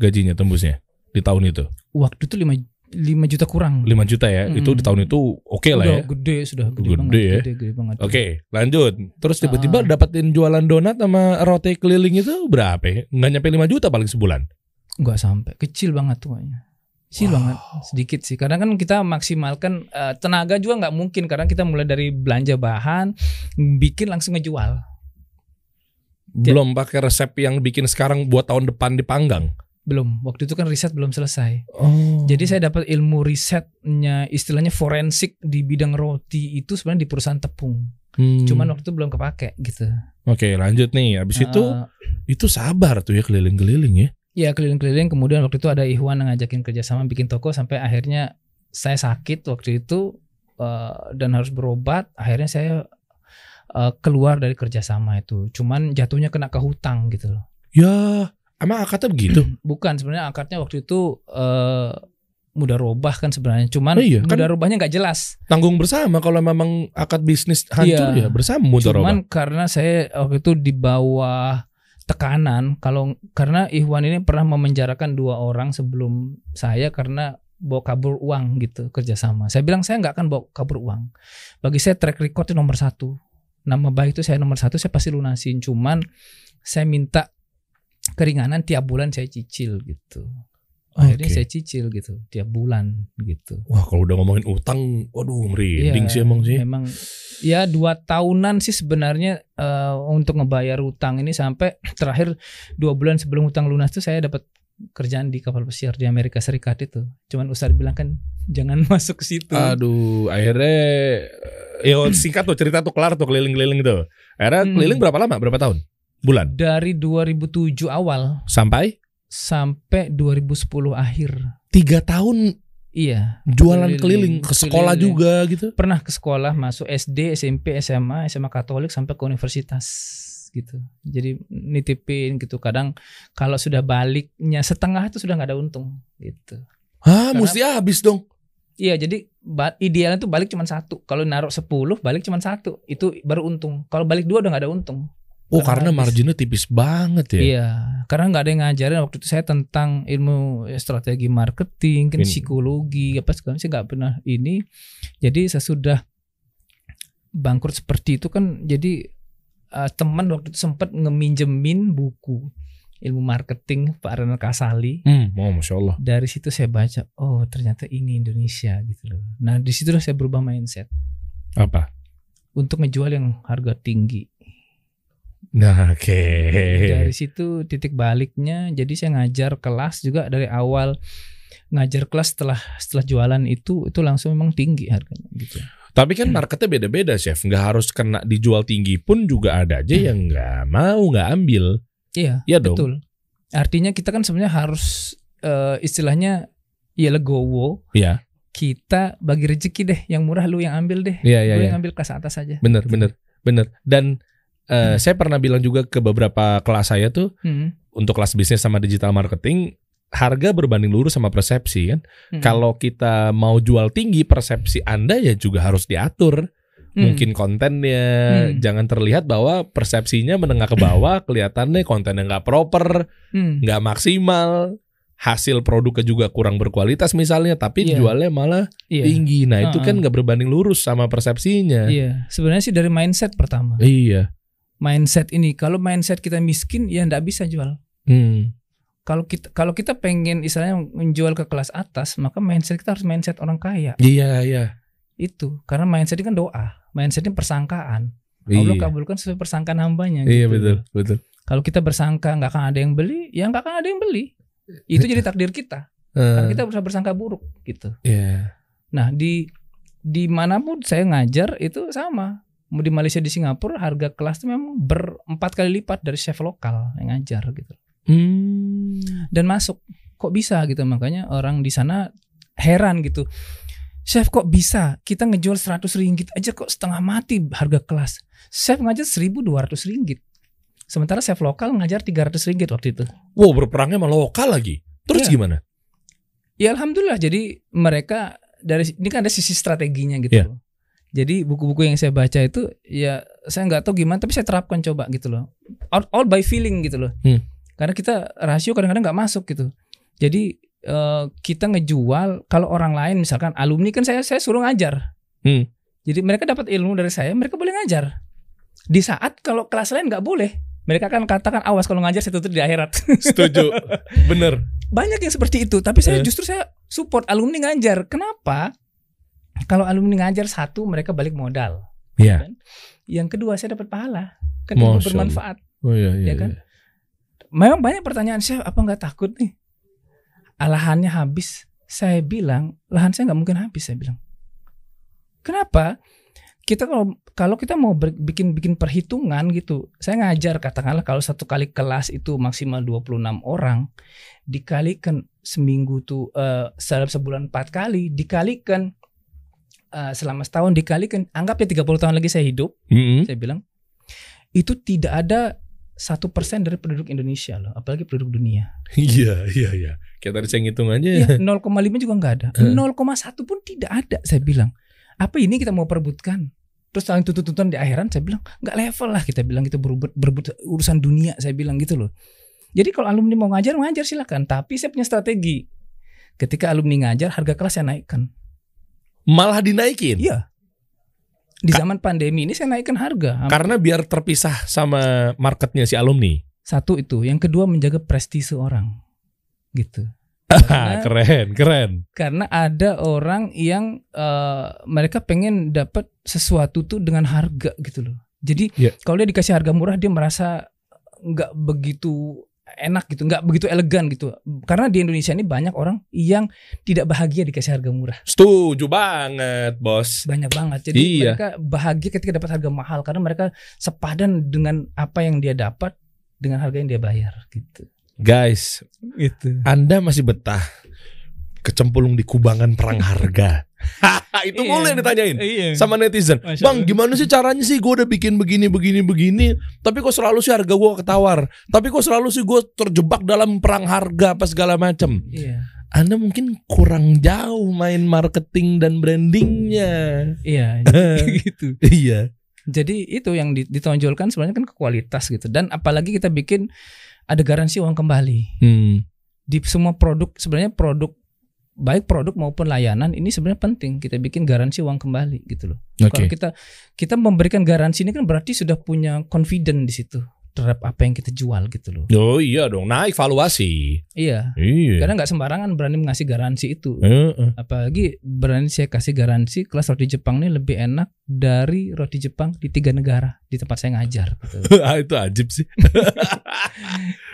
gajinya tembusnya di tahun itu? Waktu itu lima juta kurang. lima juta ya. Hmm. Itu di tahun itu oke okay lah ya. Gede sudah gede, gede banget. Ya. Gede, gede banget. Oke, okay, lanjut. Terus tiba-tiba ah. dapatin jualan donat sama roti keliling itu berapa ya? Nggak nyampe lima juta paling sebulan. Nggak sampai, kecil banget tuh kayaknya. Kecil wow. banget, sedikit sih. Karena kan kita maksimalkan uh, tenaga juga nggak mungkin. Karena kita mulai dari belanja bahan, bikin langsung ngejual. Belum pakai resep yang bikin sekarang buat tahun depan dipanggang? Belum, waktu itu kan riset belum selesai. Oh. Jadi saya dapat ilmu risetnya, istilahnya forensik di bidang roti itu sebenarnya di perusahaan tepung. Hmm. Cuman waktu itu belum kepake gitu. Oke, lanjut nih, abis uh, itu itu sabar tuh ya keliling-keliling ya. Ya keliling-keliling, kemudian waktu itu ada Ikhwan yang ngajakin kerjasama bikin toko sampai akhirnya saya sakit waktu itu uh, dan harus berobat. Akhirnya saya uh, keluar dari kerjasama itu. Cuman jatuhnya kena ke hutang gitu loh. Ya, emang akadnya begitu? Bukan, sebenarnya akadnya waktu itu uh, mudah robah kan sebenarnya. Cuman oh iya, kan mudah robahnya nggak jelas. Tanggung bersama kalau memang akad bisnis hancur ya, ya bersama mudah robah. Cuman karena saya waktu itu di bawah tekanan, kalau karena Ikhwan ini pernah memenjarakan dua orang sebelum saya karena bawa kabur uang gitu kerjasama. Saya bilang saya nggak akan bawa kabur uang. Bagi saya track record itu nomor satu. Nama baik itu saya nomor satu, saya pasti lunasin. Cuman saya minta keringanan tiap bulan saya cicil gitu. Akhirnya okay. saya cicil gitu tiap bulan gitu. Wah, kalau udah ngomongin utang, waduh merinding ya, sih emang sih. Emang ya dua tahunan sih sebenarnya uh, untuk ngebayar utang ini sampai terakhir dua bulan sebelum utang lunas tuh saya dapat kerjaan di kapal pesiar di Amerika Serikat itu. Cuman Ustaz bilang kan jangan masuk ke situ. Aduh, akhirnya ya singkat tuh cerita tuh kelar tuh keliling-keliling tuh. Akhirnya hmm. keliling berapa lama? Berapa tahun? Bulan? Dari dua ribu tujuh awal sampai sampai dua ribu sepuluh akhir. Tiga tahun. Iya. Jualan keliling, keliling ke sekolah keliling. Juga gitu. Pernah ke sekolah, masuk S D, S M P, S M A, S M A Katolik sampai ke universitas gitu. Jadi nitipin gitu. Kadang kalau sudah baliknya setengah itu sudah nggak ada untung gitu. Hah, karena mesti habis dong. Iya, jadi idealnya tuh balik cuma satu. Kalau naruh sepuluh balik cuma satu, itu baru untung. Kalau balik dua udah nggak ada untung. Oh, karena, karena marginnya tipis banget ya. Iya, karena nggak ada yang ngajarin waktu itu saya tentang ilmu strategi marketing, kan psikologi, apa segala macam, saya nggak pernah ini. Jadi sesudah bangkrut seperti itu kan, jadi uh, teman waktu itu sempat ngeminjemin buku ilmu marketing Pak Renal Kasali. Hmm, oh, masya Allah. Dari situ saya baca, oh ternyata ini Indonesia gitu loh. Nah di situlah saya berubah mindset. Apa? Untuk ngejual yang harga tinggi. Nah, oke. Okay. Dari situ titik baliknya, jadi saya ngajar kelas juga dari awal, ngajar kelas setelah setelah jualan itu itu langsung memang tinggi harganya gitu. Tapi kan marketnya beda-beda, Chef. Nggak harus kena dijual tinggi pun juga ada aja hmm. yang nggak mau nggak ambil. Iya, ya betul. Dong. Artinya kita kan sebenarnya harus uh, istilahnya ya legowo. Iya. Kita bagi rezeki deh, yang murah lu yang ambil deh. Iya, iya, lu iya. yang ambil kelas atas aja. Bener, gitu. bener, bener. Dan Uh, hmm. saya pernah bilang juga ke beberapa kelas saya tuh hmm. untuk kelas bisnis sama digital marketing, harga berbanding lurus sama persepsi kan. Hmm. Kalau kita mau jual tinggi, persepsi Anda ya juga harus diatur. Hmm. Mungkin kontennya hmm. jangan terlihat bahwa persepsinya menengah ke bawah, kelihatannya kontennya nggak proper, nggak hmm. maksimal, hasil produknya juga kurang berkualitas misalnya, tapi yeah. jualnya malah yeah. tinggi. Nah uh-uh. itu kan nggak berbanding lurus sama persepsinya. Iya, yeah. sebenarnya sih dari mindset pertama. Iya. Mindset ini, kalau mindset kita miskin ya nggak bisa jual. Hmm. Kalau kita kalau kita pengen istilahnya menjual ke kelas atas, maka mindset kita harus mindset orang kaya. Iya iya. Itu karena mindset ini kan doa, mindset ini persangkaan. Iya. Allah kabulkan sesuai persangkaan hambanya. Iya gitu. betul betul. Kalau kita bersangka nggak akan ada yang beli, ya nggak akan ada yang beli. Itu jadi takdir kita. Uh. Karena kita berusaha bersangka buruk gitu. Iya. Yeah. Nah di di manapun saya ngajar itu sama. Di Malaysia, di Singapura harga kelas itu memang berempat kali lipat dari chef lokal yang ngajar gitu. Hmm. Dan masuk kok bisa gitu, makanya orang di sana heran gitu. Chef kok bisa kita ngejual seratus ringgit aja kok setengah mati harga kelas. Chef ngajar seribu dua ratus ringgit. Sementara chef lokal ngajar tiga ratus ringgit waktu itu. Wow, berperangnya sama lokal lagi. Terus ya. Gimana? Ya alhamdulillah, jadi mereka dari ini kan ada sisi strateginya gitu ya. Loh. Jadi buku-buku yang saya baca itu ya saya nggak tahu gimana tapi saya terapkan coba gitu loh. All, all by feeling gitu loh. Hmm. Karena kita rasio kadang-kadang nggak masuk gitu. Jadi kita ngejual kalau orang lain misalkan alumni kan saya saya suruh ngajar, hmm. jadi mereka dapat ilmu dari saya, mereka boleh ngajar. Di saat kalau kelas lain nggak boleh, mereka akan katakan awas kalau ngajar saya tutup di akhirat. Setuju, bener. Banyak yang seperti itu, tapi saya justru saya support alumni ngajar. Kenapa? Kalau alumni ngajar satu mereka balik modal, yeah. kan? Yang kedua saya dapat pahala, kan itu bermanfaat, oh, iya, iya, ya kan? Iya. Memang banyak pertanyaan saya apa nggak takut nih? Lahannya habis. Saya bilang lahan saya nggak mungkin habis. Saya bilang kenapa? Kita kalau kalau kita mau bikin bikin perhitungan gitu, saya ngajar katakanlah kalau satu kali kelas itu maksimal dua puluh enam orang dikalikan seminggu tuh uh, dalam sebulan empat kali dikalikan uh, selama setahun dikalikan anggapnya tiga puluh tahun lagi saya hidup, mm-hmm. saya bilang itu tidak ada satu persen dari penduduk Indonesia loh, apalagi penduduk dunia. Iya, iya, iya. Kayak tadi saya ngitung aja. Iya, nol koma lima juga nggak ada, uh. nol koma satu pun tidak ada. Saya bilang, apa ini kita mau perebutkan? Terus saling tuntut-tuntutan di akhiran, saya bilang nggak level lah. Kita bilang kita berebut, berebut urusan dunia. Saya bilang gitu loh. Jadi kalau alumni mau ngajar, ngajar silakan. Tapi saya punya strategi. Ketika alumni ngajar, harga kelas saya naikkan. Malah dinaikin? Iya. Di zaman pandemi ini saya naikkan harga. Karena biar terpisah sama marketnya si alumni. Satu itu, yang kedua menjaga prestise orang, gitu. Karena, keren, keren. Karena ada orang yang uh, mereka pengen dapat sesuatu tuh dengan harga gitu loh. Jadi yeah. kalau dia dikasih harga murah dia merasa nggak begitu enak gitu, nggak begitu elegan gitu. Karena di Indonesia ini banyak orang yang tidak bahagia dikasih harga murah. Setuju banget, Bos. Banyak banget. Jadi iya. mereka bahagia ketika dapat harga mahal karena mereka sepadan dengan apa yang dia dapat dengan harga yang dia bayar gitu. Guys, gitu. Anda masih betah kecemplung di kubangan perang harga. Itu iya, mulai yang ditanyain iya. sama netizen. Masya Bang, Allah. Gimana sih caranya sih gue udah bikin begini, begini, begini, tapi kok selalu sih harga gue ketawar, tapi kok selalu sih gue terjebak dalam perang harga apa segala macem. Iya. Anda mungkin kurang jauh main marketing dan brandingnya. Iya, gitu. Iya. Jadi itu yang ditonjolkan sebenarnya kan ke kualitas gitu. Dan apalagi kita bikin ada garansi uang kembali hmm. di semua produk. Sebenarnya produk baik produk maupun layanan ini sebenarnya penting kita bikin garansi uang kembali gitu loh. Okay. Kalau kita kita memberikan garansi ini kan berarti sudah punya confident di situ terhadap apa yang kita jual gitu loh. Oh iya dong, naik valuasi. Iya. Iya. Karena nggak sembarangan berani ngasih garansi itu. Uh-uh. Apalagi berani saya kasih garansi kelas roti Jepang ini lebih enak dari roti Jepang di tiga negara di tempat saya ngajar. Gitu. Itu ajib sih.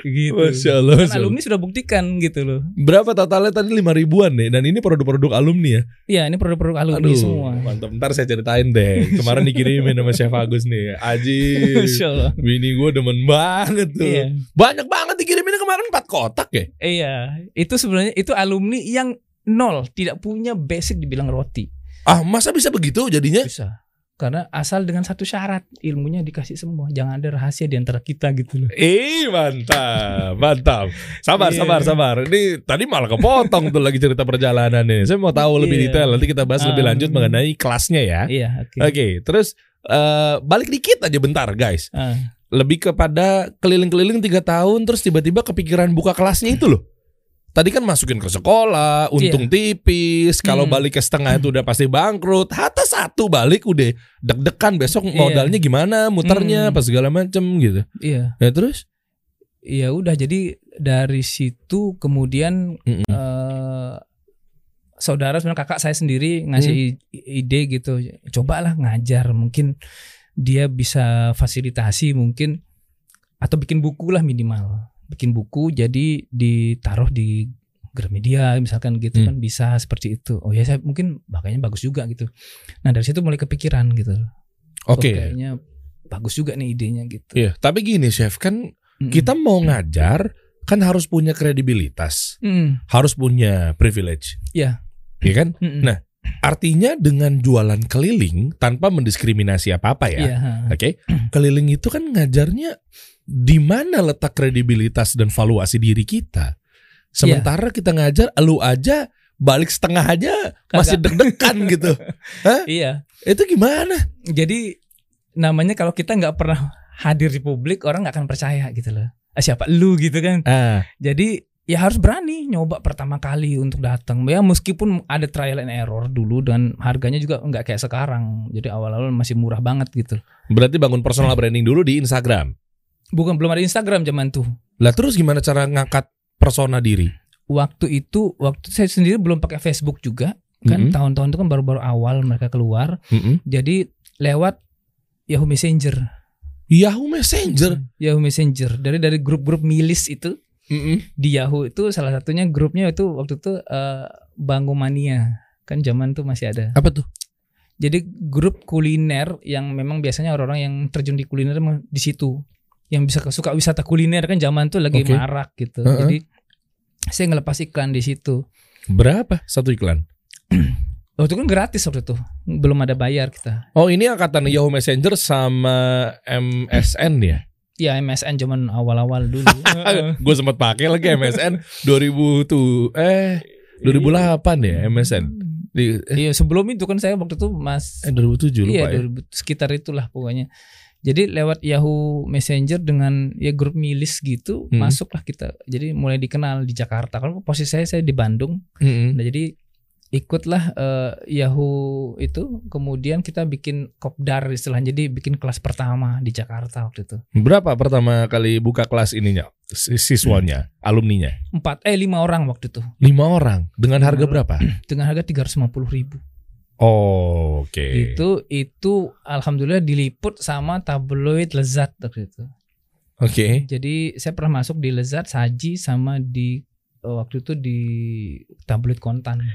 Gitu. Masya Allah. Kan alumni sudah buktikan gitu loh. Berapa totalnya tadi lima ribuan nih? Dan ini produk-produk alumni ya? Iya, ini produk-produk alumni. Aduh, semua. Mantap. Ntar saya ceritain deh. Kemarin dikirimin sama Chef Agus nih. Ajib. Masya Allah. Bini gue demen banget tuh. Iya. Banyak banget dikirimin kemarin empat kotak ya. Iya. Itu sebenarnya itu alumni yang nol, tidak punya basic dibilang roti. Ah, masa bisa begitu jadinya? Bisa. Karena asal dengan satu syarat, ilmunya dikasih semua, jangan ada rahasia di antara kita gitu loh. Eh, mantap, mantap. Sabar, yeah. sabar, sabar. Ini tadi malah kepotong tuh lagi cerita perjalanan nih. Saya mau tahu yeah. lebih detail, nanti kita bahas um, lebih lanjut mengenai kelasnya ya. Iya, yeah, oke. Okay. Okay, terus uh, balik dikit aja bentar, guys. Uh. Lebih kepada keliling-keliling tiga tahun terus tiba-tiba kepikiran buka kelasnya itu loh. Tadi kan masukin ke sekolah, untung yeah. tipis, kalau hmm. balik ke setengah itu udah pasti bangkrut. Hatta satu balik udah deg-degan besok modalnya yeah. gimana, muternya hmm. apa segala macem gitu. Iya. Yeah. Ya terus? Ya udah, jadi dari situ kemudian mm -mm. Uh, saudara sebenarnya kakak saya sendiri ngasih mm. ide gitu. Cobalah ngajar, mungkin dia bisa fasilitasi mungkin atau bikin buku lah minimal, bikin buku jadi ditaruh di Gramedia misalkan gitu hmm. kan bisa seperti itu. Oh ya saya mungkin makanya bagus juga gitu. Nah dari situ mulai kepikiran gitu. Oke. Okay. Kayaknya bagus juga nih idenya gitu. Iya. Tapi gini Chef kan hmm. kita mau ngajar kan harus punya kredibilitas, hmm. harus punya privilege. Iya. Iya kan. Hmm. Nah Artinya dengan jualan keliling tanpa mendiskriminasi apa-apa ya, yeah. Oke, okay? Keliling itu kan ngajarnya di mana letak kredibilitas dan valuasi diri kita. Sementara yeah. kita ngajar, lu aja balik setengah aja Kagak. masih deg-degan gitu. Hah? Iya. Itu gimana? Jadi namanya kalau kita nggak pernah hadir di publik, orang nggak akan percaya gitu loh. Siapa lu gitu kan? Ah. Jadi ya harus berani nyoba pertama kali untuk datang. Ya meskipun ada trial and error dulu dan harganya juga nggak kayak sekarang. Jadi awal-awal masih murah banget gitu. Berarti bangun personal branding dulu di Instagram? Bukan, belum ada Instagram zaman tuh. Lah terus gimana cara ngangkat persona diri? Waktu itu, waktu saya sendiri belum pakai Facebook juga. Kan mm-hmm. tahun-tahun itu kan baru-baru awal mereka keluar. Mm-hmm. Jadi lewat Yahoo Messenger. Yahoo Messenger? Yahoo Messenger. Dari dari grup-grup milis itu. Mm-hmm. Di Yahoo itu salah satunya grupnya itu waktu itu uh, Bangun Mania. Kan zaman tuh masih ada. Apa tuh? Jadi grup kuliner yang memang biasanya orang-orang yang terjun di kuliner di situ, yang bisa suka wisata kuliner kan zaman tuh lagi okay. marak gitu. Uh-huh. Jadi saya ngelepas iklan di situ. Berapa satu iklan? Waktu itu kan gratis waktu itu. Belum ada bayar kita. Oh, ini angkatan Yahoo Messenger sama M S N ya? Ya M S N zaman awal-awal dulu. Gue sempat pakai lagi M S N dua ribu tuh eh dua ribu delapan ya M S N. Di, eh. Iya, sebelum itu kan saya waktu itu Mas eh dua ribu tujuh lupa. Iya, ya. dua ribu, sekitar itulah pokoknya. Jadi lewat Yahoo Messenger dengan ya grup milis gitu hmm. masuklah kita. Jadi mulai dikenal di Jakarta. Kalau posisi saya saya di Bandung. Hmm. Nah, jadi ikutlah uh, Yahoo itu, kemudian kita bikin kopdar istilahnya, jadi bikin kelas pertama di Jakarta waktu itu. Berapa pertama kali buka kelas ininya, siswanya, hmm. alumninya? Empat, eh lima orang waktu itu. Lima orang, dengan harga berapa? Dengan harga tiga ratus lima puluh ribu. Oh, oke. Okay. Itu itu alhamdulillah diliput sama Tabloid Lezat waktu itu. Oke. Okay. Jadi saya pernah masuk di Lezat, Saji, sama di waktu itu di Tabloid Kontan.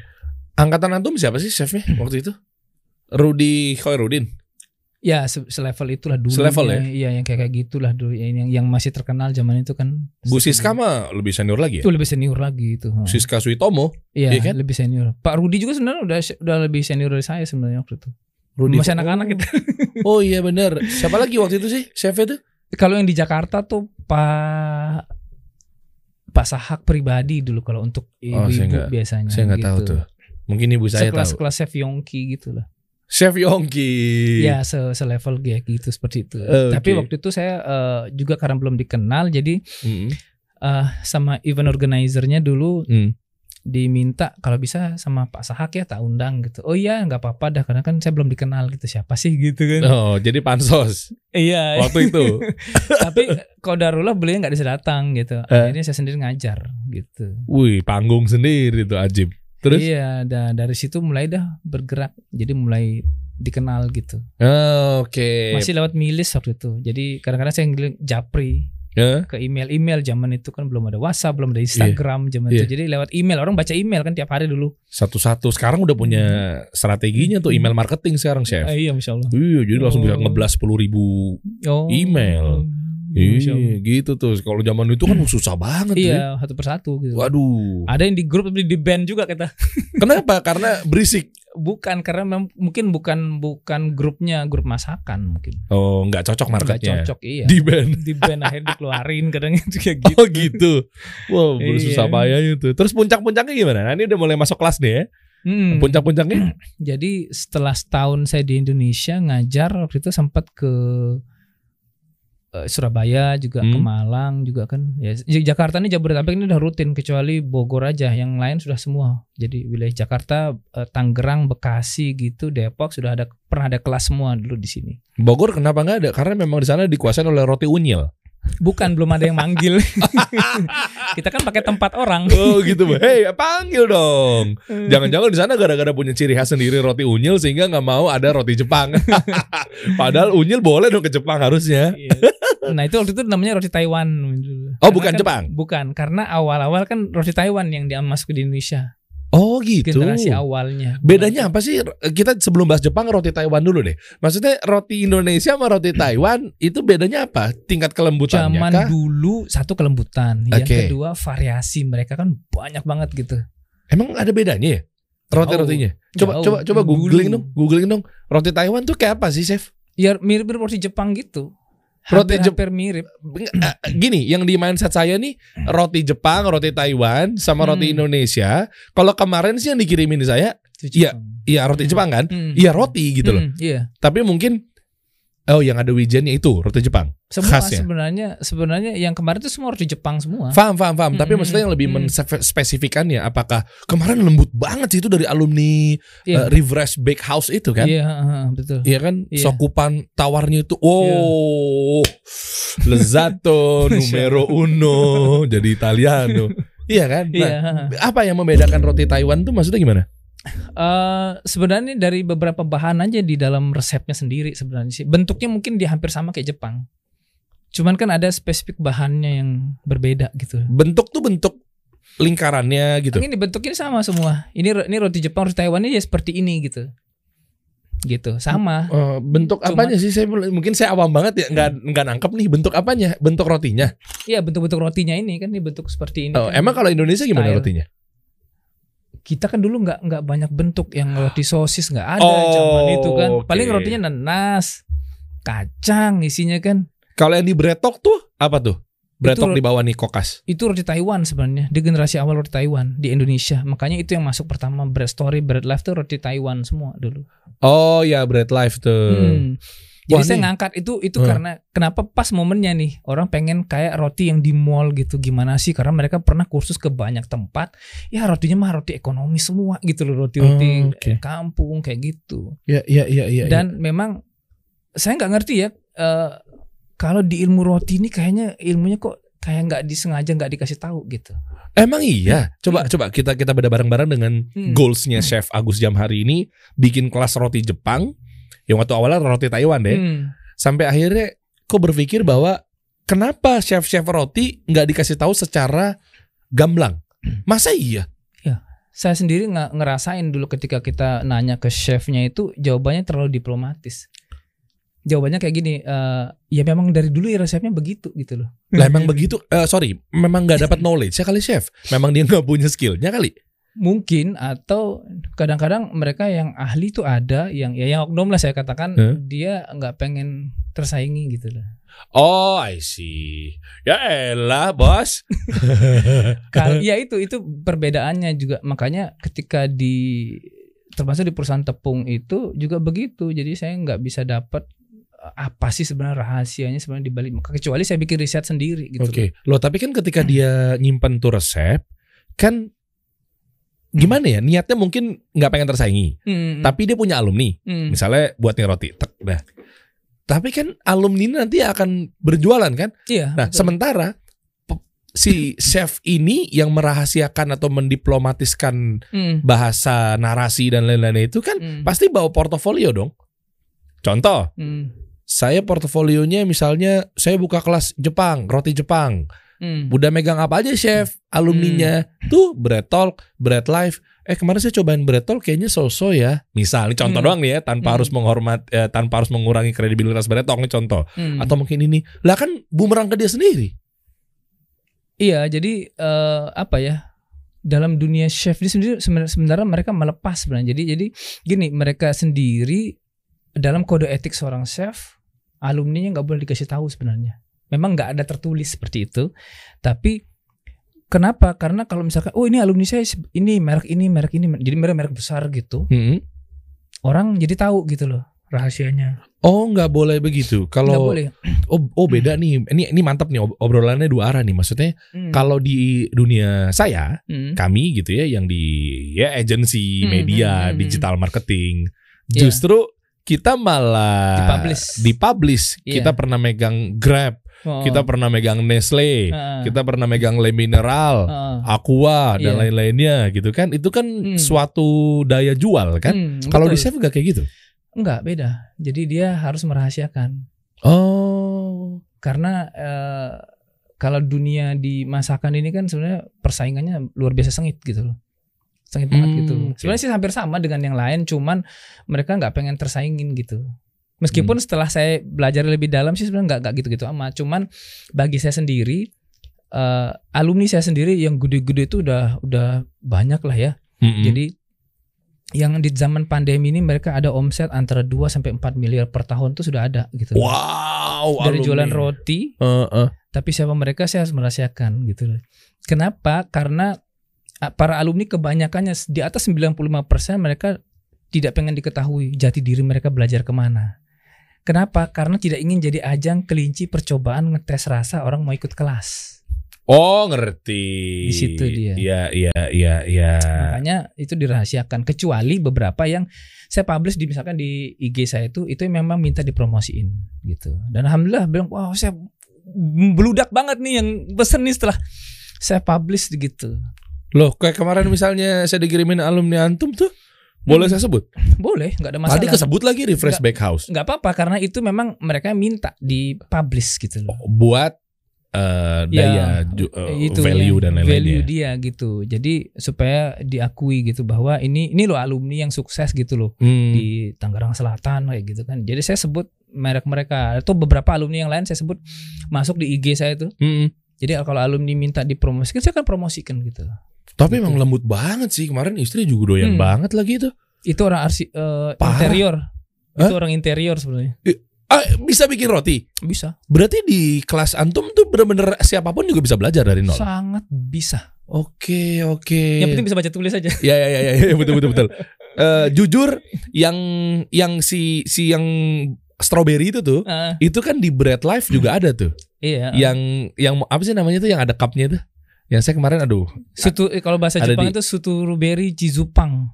Angkatan antum siapa sih chefnya waktu itu? Rudy Khoirudin. Ya, se- selevel itulah dulu. Selevel ya. Iya, yang kayak kayak gitulah dulu yang yang masih terkenal zaman itu kan. Bu Siska mah lebih senior lagi ya? Itu lebih senior lagi itu. Siska Suitomo. Iya, ya kan? Lebih senior. Pak Rudy juga sebenarnya udah udah lebih senior dari saya sebenarnya waktu itu. Rudy masih anak-anak gitu. Oh iya benar. Siapa lagi waktu itu sih chefnya tuh? Kalau yang di Jakarta tuh Pak Pak Sahak pribadi dulu kalau untuk ibu-ibu oh, biasanya. Saya nggak gitu. tahu tuh. Mungkin ibu saya sekelas, tahu. Sekelas Chef Yongki gitu lah. Chef Yongki. Ya se-level gitu seperti itu. Okay. Tapi waktu itu saya uh, juga karena belum dikenal jadi mm. uh, sama event organizer-nya dulu mm. diminta kalau bisa sama Pak Sahak ya tak undang gitu. Oh iya nggak apa-apa dah karena kan saya belum dikenal gitu siapa sih gitu kan. Oh jadi pansos. Iya. Waktu itu. Tapi kodarullah beliau nggak bisa datang gitu. Akhirnya eh. saya sendiri ngajar gitu. Wih panggung sendiri itu ajib. Terus? Iya, da, dari situ mulai dah bergerak, jadi mulai dikenal gitu. Oh, oke. Okay. Masih lewat milis waktu itu, jadi kadang-kadang saya ngirim japri yeah. ke email-email zaman itu kan belum ada WhatsApp, belum ada Instagram yeah. zaman yeah. itu, jadi lewat email orang baca email kan tiap hari dulu. Satu-satu sekarang udah punya strateginya tuh email marketing sekarang chef. Eh, iya, masya Allah. Iya, jadi langsung oh. bisa ngeblas sepuluh ribu oh. email. Iya, gitu tuh. Kalau zaman itu kan susah banget. Iya, ya. Satu persatu. Gitu. Waduh. Ada yang di grup tapi di band juga kita. Kenapa? Karena berisik. Bukan, karena mem- mungkin bukan bukan grupnya grup masakan mungkin. Oh, nggak cocok marketnya. Nggak cocok, iya. Di band, di band akhirnya dikeluarin kadang itu kayak gitu. Oh gitu. Wow, susah payah itu. Terus puncak-puncaknya gimana? Nah, ini udah mulai masuk kelas nih ya. Hmm. Puncak-puncaknya? Jadi setelah setahun saya di Indonesia ngajar, waktu itu sempat ke Surabaya juga hmm. ke Malang juga kan ya, Jakarta ini Jabodetabek ini udah rutin kecuali Bogor aja, yang lain sudah semua. Jadi wilayah Jakarta, Tangerang, Bekasi gitu, Depok sudah ada, pernah ada kelas semua dulu di sini. Bogor kenapa nggak ada? Karena memang di sana dikuasain oleh roti unyil. Bukan, belum ada yang manggil. Kita kan pakai tempat orang. Oh gitu, hei panggil dong. Jangan-jangan di sana gara-gara punya ciri khas sendiri roti unyil sehingga nggak mau ada roti Jepang. Padahal unyil boleh dong ke Jepang harusnya. Nah itu waktu itu namanya roti Taiwan. Oh karena bukan kan, Jepang? Bukan, karena awal-awal kan roti Taiwan yang masuk di Indonesia. Oh gitu. Generasi awalnya. Bedanya apa sih? Kita sebelum bahas Jepang, roti Taiwan dulu deh. Maksudnya roti Indonesia sama roti Taiwan itu bedanya apa? Tingkat kelembutannya zaman kah? Dulu satu kelembutan, yang okay. kedua variasi mereka kan banyak banget gitu. Emang ada bedanya ya? Roti-rotinya. Coba jauh. coba coba googling dong, googling dong. Roti Taiwan tuh kayak apa sih, Chef? Ya mirip-mirip roti Jepang gitu. Roti Jepang mirip. Gini, yang di mindset saya nih roti Jepang, roti Taiwan, sama roti hmm. Indonesia. Kalau kemarin sih yang dikirimin saya, iya, iya roti Jepang kan? Iya hmm. roti gitu loh. Hmm, iya. Tapi mungkin oh yang ada wijennya itu roti Jepang. Semua khasnya. Sebenarnya sebenarnya yang kemarin itu semua roti Jepang semua. Faham faham faham. Hmm, Tapi hmm, maksudnya yang lebih hmm. menspesifikannya apakah kemarin lembut banget sih itu dari alumni yeah. uh, Reverse Bakehouse itu kan? Iya yeah, betul. Iya kan? Yeah. Sokupan tawarnya itu, oh yeah. Lezato numero uno jadi Italiano. Iya kan? Nah, yeah. Apa yang membedakan roti Taiwan tuh maksudnya gimana? Uh, sebenarnya dari beberapa bahan aja di dalam resepnya sendiri sebenarnya sih. Bentuknya mungkin dia hampir sama kayak Jepang. Cuman kan ada spesifik bahannya yang berbeda gitu. Bentuk tuh bentuk lingkarannya gitu. Ini bentuknya sama semua. Ini ini roti Jepang, roti Taiwannya ya seperti ini gitu. Gitu sama. Uh, bentuk Cuman, apanya sih? Saya mungkin saya awam banget ya, nggak nggak nangkep nih bentuk apanya, bentuk rotinya. Iya bentuk-bentuk rotinya ini kan, ini bentuk seperti ini. Oh, kan. Emang kalau Indonesia gimana style rotinya? Kita kan dulu nggak nggak banyak bentuk yang roti sosis, nggak ada oh, zaman itu kan. Paling okay. rotinya nanas, kacang isinya kan. Kalau yang di Bread Talk tuh apa tuh? Bread Talk di bawah nih kokas. Itu roti Taiwan sebenarnya. Di generasi awal roti Taiwan di Indonesia. Makanya itu yang masuk pertama Bread Story, Bread Life tuh roti Taiwan semua dulu. Oh ya Bread Life tuh. Hmm. Jadi Wah, saya nih. ngangkat itu itu hmm. karena kenapa pas momennya nih orang pengen kayak roti yang di mall gitu gimana sih, karena mereka pernah kursus ke banyak tempat ya rotinya mah roti ekonomi semua gitu loh, roti-roti oh, okay. kampung kayak gitu ya ya ya, ya dan ya. Memang saya nggak ngerti ya uh, kalau di ilmu roti ini kayaknya ilmunya kok kayak nggak disengaja nggak dikasih tahu gitu. Emang iya, coba hmm. coba kita kita beda bareng-bareng dengan hmm. goalsnya hmm. Chef Agus Jamhari ini bikin kelas roti Jepang. Yang waktu awalnya roti Taiwan deh, hmm. sampai akhirnya kok berpikir bahwa kenapa chef-chef roti nggak dikasih tahu secara gamblang? Masa iya? Ya, saya sendiri nggak ngerasain dulu ketika kita nanya ke chefnya itu jawabannya terlalu diplomatis. Jawabannya kayak gini, uh, ya memang dari dulu ya resepnya begitu gitu loh. Lah emang begitu? Uh, sorry, memang nggak dapat knowledge ya kali chef? Memang dia nggak punya skillnya kali? Mungkin atau kadang-kadang mereka yang ahli tuh ada yang ya yang oknum lah saya katakan huh? dia nggak pengen tersaingi gitu loh. Oh, I see. Ya elah, Bos. Kali, ya itu itu perbedaannya juga. Makanya ketika di termasuk di perusahaan tepung itu juga begitu. Jadi saya nggak bisa dapat apa sih sebenarnya rahasianya sebenarnya di balik, kecuali saya bikin riset sendiri gitu. Oke. Okay. Loh, tapi kan ketika dia nyimpan tuh resep kan gimana ya, niatnya mungkin nggak pengen tersaingi, mm. tapi dia punya alumni, mm. misalnya buat nih roti, tek, dah. Tapi kan alumni ini nanti akan berjualan kan? Iya, nah, betul. Sementara si chef ini yang merahasiakan atau mendiplomatiskan mm. bahasa narasi dan lain-lain itu kan mm. pasti bawa portofolio dong. Contoh, mm. saya portofolionya misalnya saya buka kelas Jepang, roti Jepang. Hmm. Udah megang apa aja chef alumninya hmm. tuh Bread Talk, Bread Life. Eh kemarin saya cobain Bread Talk kayaknya so-so ya. Misal ini contoh hmm. doang nih ya, tanpa hmm. harus menghormat, eh, tanpa harus mengurangi kredibilitas Bread Talk nih contoh. Hmm. Atau mungkin ini lah kan bumerang ke dia sendiri. Iya jadi uh, apa ya dalam dunia chef ini sendiri sebenarnya mereka melepas sebenarnya. Jadi jadi gini mereka sendiri dalam kode etik seorang chef alumninya nggak boleh dikasih tahu sebenarnya. Memang nggak ada tertulis seperti itu, tapi kenapa? Karena kalau misalkan, oh ini alumni saya ini merek ini merek ini, jadi merek-merek besar gitu, hmm. orang jadi tahu gitu loh rahasianya. Oh nggak boleh begitu. Kalau oh, oh beda nih, ini ini mantap nih obrolannya dua arah nih. Maksudnya hmm. kalau di dunia saya, hmm. kami gitu ya, yang di ya agency, hmm. media, hmm. digital marketing, yeah. justru kita malah dipublish. dipublish. Yeah. Kita pernah megang Grab. Oh. Kita pernah megang Nestle, uh. kita pernah megang Le Mineral, uh. Aqua dan yeah. lain-lainnya gitu kan. Itu kan hmm. suatu daya jual kan. Hmm, kalau di chef enggak kayak gitu? Enggak, beda. Jadi dia harus merahasiakan. Oh, karena eh, kalau dunia di masakan ini kan sebenarnya persaingannya luar biasa sengit gitu loh. Sengit banget hmm, gitu. Sebenarnya okay. sih hampir sama dengan yang lain, cuman mereka nggak pengen tersaingin gitu. Meskipun hmm. setelah saya belajar lebih dalam sih sebenarnya nggak gitu-gitu amat. Cuman bagi saya sendiri, uh, alumni saya sendiri yang gede-gede itu udah udah banyak lah ya. Hmm-hmm. Jadi yang di zaman pandemi ini mereka ada omset antara dua sampai empat miliar per tahun tuh sudah ada gitu. Wow, dari alumni. Jualan roti. Uh, uh. Tapi siapa mereka saya harus merahasiakan gitu loh. Kenapa? Karena para alumni kebanyakannya di atas sembilan puluh lima persen mereka tidak pengen diketahui jati diri mereka belajar kemana. Kenapa? Karena tidak ingin jadi ajang kelinci percobaan ngetes rasa orang mau ikut kelas. Oh, ngerti. Di situ dia. Iya, iya, iya, iya. Makanya itu dirahasiakan, kecuali beberapa yang saya publish di misalkan di I G saya itu itu memang minta dipromosiin gitu. Dan alhamdulillah bilang, "Wah, wow, saya beludak banget nih yang pesen nih setelah saya publish gitu." Loh, kayak kemarin misalnya saya dikirimin alumni antum tuh. Boleh saya sebut? Boleh, nggak ada masalah. Tadi kesebut lagi Reverse Bakehouse. Nggak apa-apa karena itu memang mereka minta dipublish gitu loh. Buat Uh, daya ya, ju, uh, itu, value dan lain-lain value dia gitu, jadi supaya diakui gitu bahwa ini ini loh alumni yang sukses gitu loh hmm. di Tangerang Selatan kayak gitu kan. Jadi saya sebut merek mereka atau beberapa alumni yang lain saya sebut masuk di I G saya itu. Hmm. Jadi kalau alumni minta dipromosikan saya akan promosikan gitu. Tapi gitu. Emang lembut banget sih, kemarin istri juga doyan hmm. banget lagi itu. Itu orang arsi, uh, interior, huh? Itu orang interior sebenarnya. I Ah, bisa bikin roti? Bisa. Berarti di kelas antum tuh bener-bener siapapun juga bisa belajar dari nol? Sangat bisa. Oke, oke. Yang penting bisa baca tulis aja. Ya, ya, ya, ya, betul, betul, betul. Uh, jujur, yang yang si si yang strawberry itu tuh, uh. itu kan di Bread Life juga ada tuh. Iya. Uh. Yang yang apa sih namanya tuh yang ada cupnya itu? Yang saya kemarin aduh. Sutu, kalau bahasa Jepang di, itu suturuberi jizupang.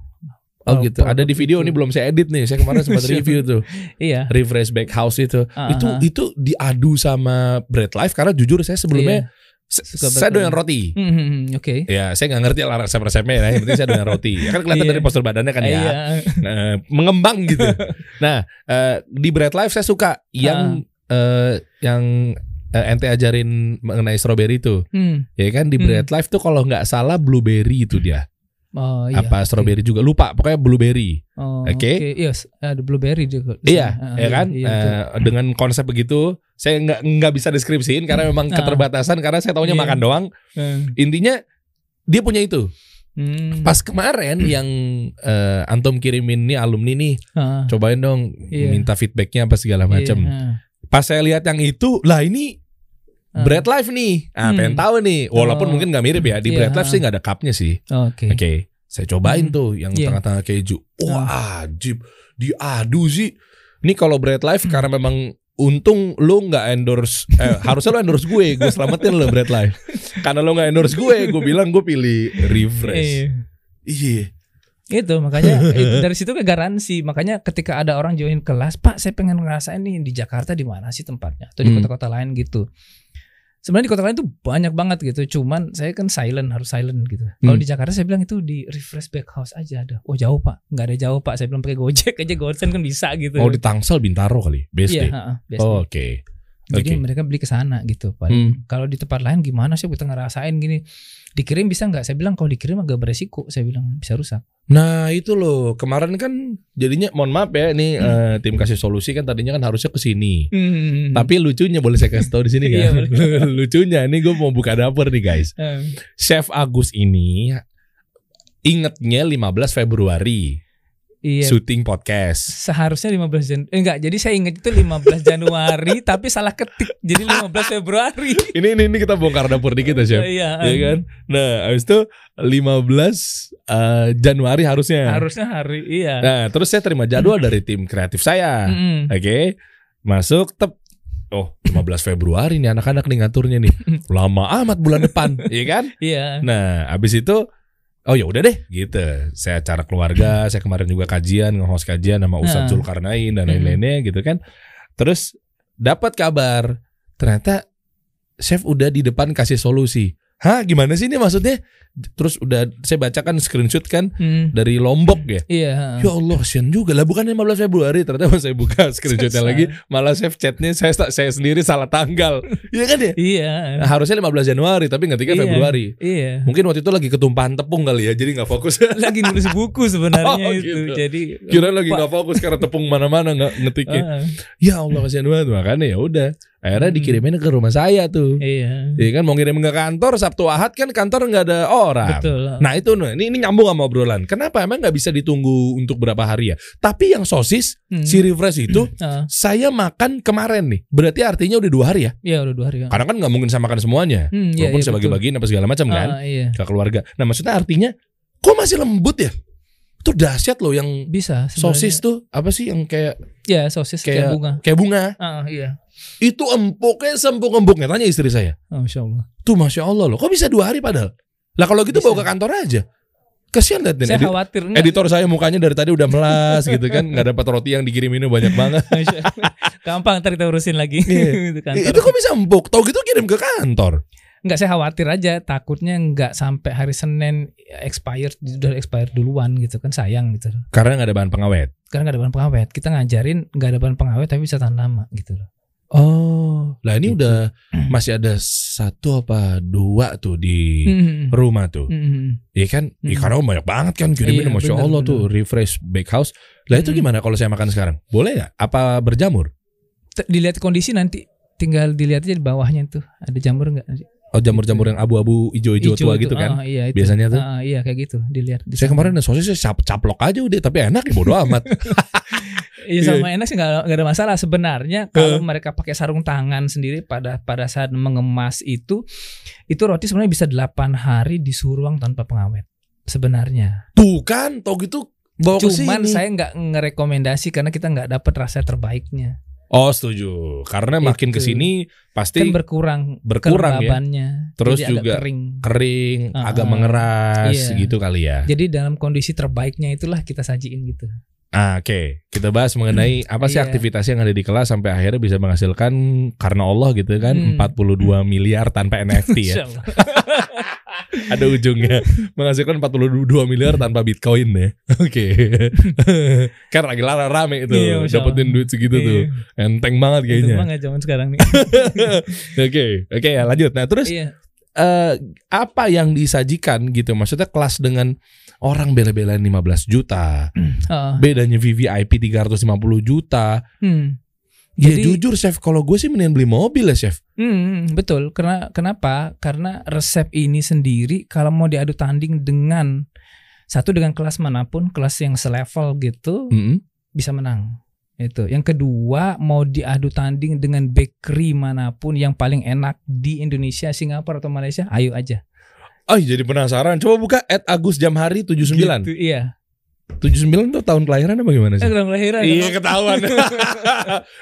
Oh gitu. Ada di video ini belum saya edit nih. Saya kemarin sempat review tuh. Iya. Reverse Bakehouse itu. Uh-huh. Itu itu diadu sama Bread Life karena jujur saya sebelumnya yeah. saya doyan roti. Mm-hmm. Oke. Okay. Ya, saya nggak ngerti lah resep-resepnya ya. Yang penting saya doyan roti. Kan kelihatan yeah. dari postur badannya kan ya. Yeah. Nah, mengembang gitu. Nah, uh, di Bread Life saya suka yang uh. Uh, yang uh, ente ajarin mengenai strawberry itu. Mm. Ya kan di Bread mm. Life tuh kalau nggak salah blueberry itu dia. Oh, iya. Apa strawberry okay. juga lupa, pokoknya blueberry. Oh, oke, okay. okay. yes, ada blueberry juga. Iya, ah, ya kan? Iya, iya, uh, dengan konsep begitu, saya nggak nggak bisa deskripsiin karena memang ah. keterbatasan karena saya taunya yeah. makan doang. Hmm. Intinya dia punya itu. Hmm. Pas kemarin yang uh, antum kirimin nih alumni nih, ah. cobain dong, yeah. minta feedbacknya apa segala macam. Yeah. Pas saya lihat yang itu, lah ini. Bread Life nih, ah, hmm. pengen tahu nih. Walaupun oh. mungkin gak mirip ya, di yeah. Bread Life sih gak ada cupnya sih. Oke, okay. okay. saya cobain hmm. tuh yang yeah. tengah-tengah keju. Wah, ajib, diadu sih. Ini kalau Bread Life hmm. karena memang untung lo gak endorse, eh, harusnya lo endorse gue, gue selamatin lo Bread Life. Karena lo gak endorse gue, gue bilang gue pilih Refresh. Iya. Itu makanya itu, dari situ ke garansi. Makanya ketika ada orang join kelas, Pak, saya pengen ngerasain nih di Jakarta di mana sih tempatnya atau di hmm. kota-kota lain gitu. Sebenarnya di kota lain tuh banyak banget gitu, cuman saya kan silent, harus silent gitu. Hmm. Kalau di Jakarta saya bilang itu di Reverse Bakehouse aja ada. Oh jauh Pak, nggak ada jauh Pak. Saya bilang pakai Gojek aja, Gosen kan bisa gitu. Oh di Tangsel Bintaro kali, B S D. Iya, oh, oke. Okay. Jadi okay. mereka beli ke sana gitu Pak. Hmm. Kalau di tempat lain gimana sih kita ngerasain gini? Dikirim bisa nggak? Saya bilang kalau dikirim agak beresiko. Saya bilang bisa rusak. Nah itu loh kemarin kan jadinya mohon maaf ya ini hmm. uh, tim kasih solusi kan tadinya kan harusnya kesini hmm. tapi lucunya boleh saya kasih tahu di sini kan lucunya ini gue mau buka dapur nih guys hmm. Chef Agus ini ingetnya lima belas Februari iya. syuting podcast seharusnya lima belas Januari eh, enggak jadi saya inget itu lima belas Januari tapi salah ketik jadi lima belas Februari ini ini ini kita bongkar dapur dikit ya Chef iya ya kan nah habis itu lima belas Uh, Januari harusnya harusnya hari iya. Nah terus saya terima jadwal mm. dari tim kreatif saya, mm. oke okay. masuk tep, oh lima belas Februari nih anak-anak nih ngaturnya nih, lama amat bulan depan, iya kan? Iya. Yeah. Nah abis itu, oh ya udah deh, gitu. Saya acara keluarga, saya kemarin juga kajian, nge-host kajian sama Ustadz Zulkarnain dan lain-lainnya, mm. gitu kan. Terus dapat kabar, ternyata chef udah di depan kasih solusi. Hah gimana sih ini maksudnya? Terus udah saya bacakan screenshot kan hmm. dari Lombok ya. Iya. Ya Allah sian juga lah bukan lima belas Februari ternyata pas saya buka screenshotnya lagi malah save chatnya saya saya sendiri salah tanggal. Iya kan ya? Iya. Nah, harusnya lima belas Januari tapi nggak tiga iya. Februari. Iya. Mungkin waktu itu lagi ketumpahan tepung kali ya jadi nggak fokus. Lagi nulis buku sebenarnya oh, gitu. Itu. Jadi kira lagi nggak fokus karena tepung mana-mana nggak ngetikin. Uh. Ya Allah kasihan banget makanya ya udah. Akhirnya hmm. dikirimin ke rumah saya tuh. Iya. Iya kan, mau kirim ke kantor Sabtu Ahad kan kantor nggak ada orang. Betul. Nah itu ini ini nyambung sama obrolan. Kenapa emang nggak bisa ditunggu untuk berapa hari ya? Tapi yang sosis hmm. si Refresh itu hmm. saya makan kemarin nih. Berarti artinya udah dua hari ya? Iya udah dua hari. Kan. Karena kan nggak mungkin saya makan semuanya. Hmm, walaupun iya, iya, saya bagi-bagiin apa segala macam ah, kan iya. ke keluarga. Nah maksudnya artinya kok masih lembut ya? Itu dahsyat loh yang bisa sebenarnya. Sosis tuh apa sih yang kayak ya sosis kayak, kayak bunga kayak bunga uh, iya. Itu empuknya sempuk-empuknya. Tanya istri saya, oh, Masya Allah. Tuh Masya Allah loh, kok bisa dua hari padahal. Lah kalau gitu bisa bawa ke kantor aja. Kasian liat nih, saya edit, khawatir, editor saya mukanya dari tadi udah melas gitu kan. Gak dapat roti yang dikirimin banyak banget. Gampang ntar kita urusin lagi. Itu, itu kok bisa empuk, tau gitu kirim ke kantor. Enggak, saya khawatir aja, takutnya enggak sampai hari Senin expired, udah expired duluan gitu kan, sayang gitu. Karena enggak ada bahan pengawet. Karena enggak ada bahan pengawet. Kita ngajarin enggak ada bahan pengawet tapi bisa tahan lama gitu loh. Oh, lah ini gitu. Udah masih ada satu apa dua tuh di mm-hmm. rumah tuh, mm-hmm. iya kan? Mm-hmm. Ya, karena banyak banget kan kirimin, iya, Masya bener, Allah bener. Tuh Reverse Bakehouse. Lah itu mm-hmm. gimana kalau saya makan sekarang? Boleh nggak? Apa berjamur? T- dilihat kondisi nanti, tinggal dilihat aja di bawahnya tuh ada jamur nggak? Oh, jamur-jamur yang abu-abu hijau-hijau tua itu. Gitu kan. Oh, iya, itu. Biasanya tuh. Oh, iya kayak gitu dilihat. Di saya sana. Kemarin sosisnya cap caplok aja udah, tapi enak ya, bodo amat. Iya sama enak sih, gak, gak ada masalah sebenarnya kalau uh. mereka pakai sarung tangan sendiri pada pada saat mengemas itu itu roti sebenarnya bisa delapan hari di suhu ruang tanpa pengawet sebenarnya. Tuh kan, tau gitu bawa ke sini. Cuman saya nggak ngerekomendasi karena kita nggak dapet rasa terbaiknya. Oh setuju, karena makin itu. Kesini pasti kan berkurang berkurang kelembabannya. Ya. Terus jadi juga agak kering, kering uh-huh. agak mengeras yeah. gitu kali ya. Jadi dalam kondisi terbaiknya itulah kita sajiin gitu. Ah, oke, okay. Kita bahas mengenai apa sih yeah. aktivitas yang ada di kelas sampai akhirnya bisa menghasilkan karena Allah gitu kan hmm. empat puluh dua miliar tanpa N F T ya. Ada ujungnya menghasilkan empat puluh dua miliar tanpa Bitcoin ya. Oke. Kan lagi lara rame itu, iya, dapetin duit segitu iya. tuh. Enteng banget kayaknya. Enteng banget zaman sekarang nih. Oke, oke ya lanjut. Nah, terus iya. uh, apa yang disajikan gitu? Maksudnya kelas dengan orang bela-belain lima belas juta. Uh. Bedanya V V I P tiga ratus lima puluh juta. Hmm. Ya jadi, jujur chef, kalau gue sih mendingan beli mobil ya chef. Hmm, betul. Karena kenapa? Karena resep ini sendiri kalau mau diadu tanding dengan satu dengan kelas manapun, kelas yang selevel gitu, mm-hmm. bisa menang. Itu. Yang kedua, mau diadu tanding dengan bakery manapun yang paling enak di Indonesia, Singapura atau Malaysia, ayo aja. Oh, jadi penasaran. Coba buka et agus jamhari tujuh sembilan. Gitu, iya. tujuh sembilan tuh tahun kelahiran apa gimana sih? Eh, tahun kelahiran. Iya ketahuan.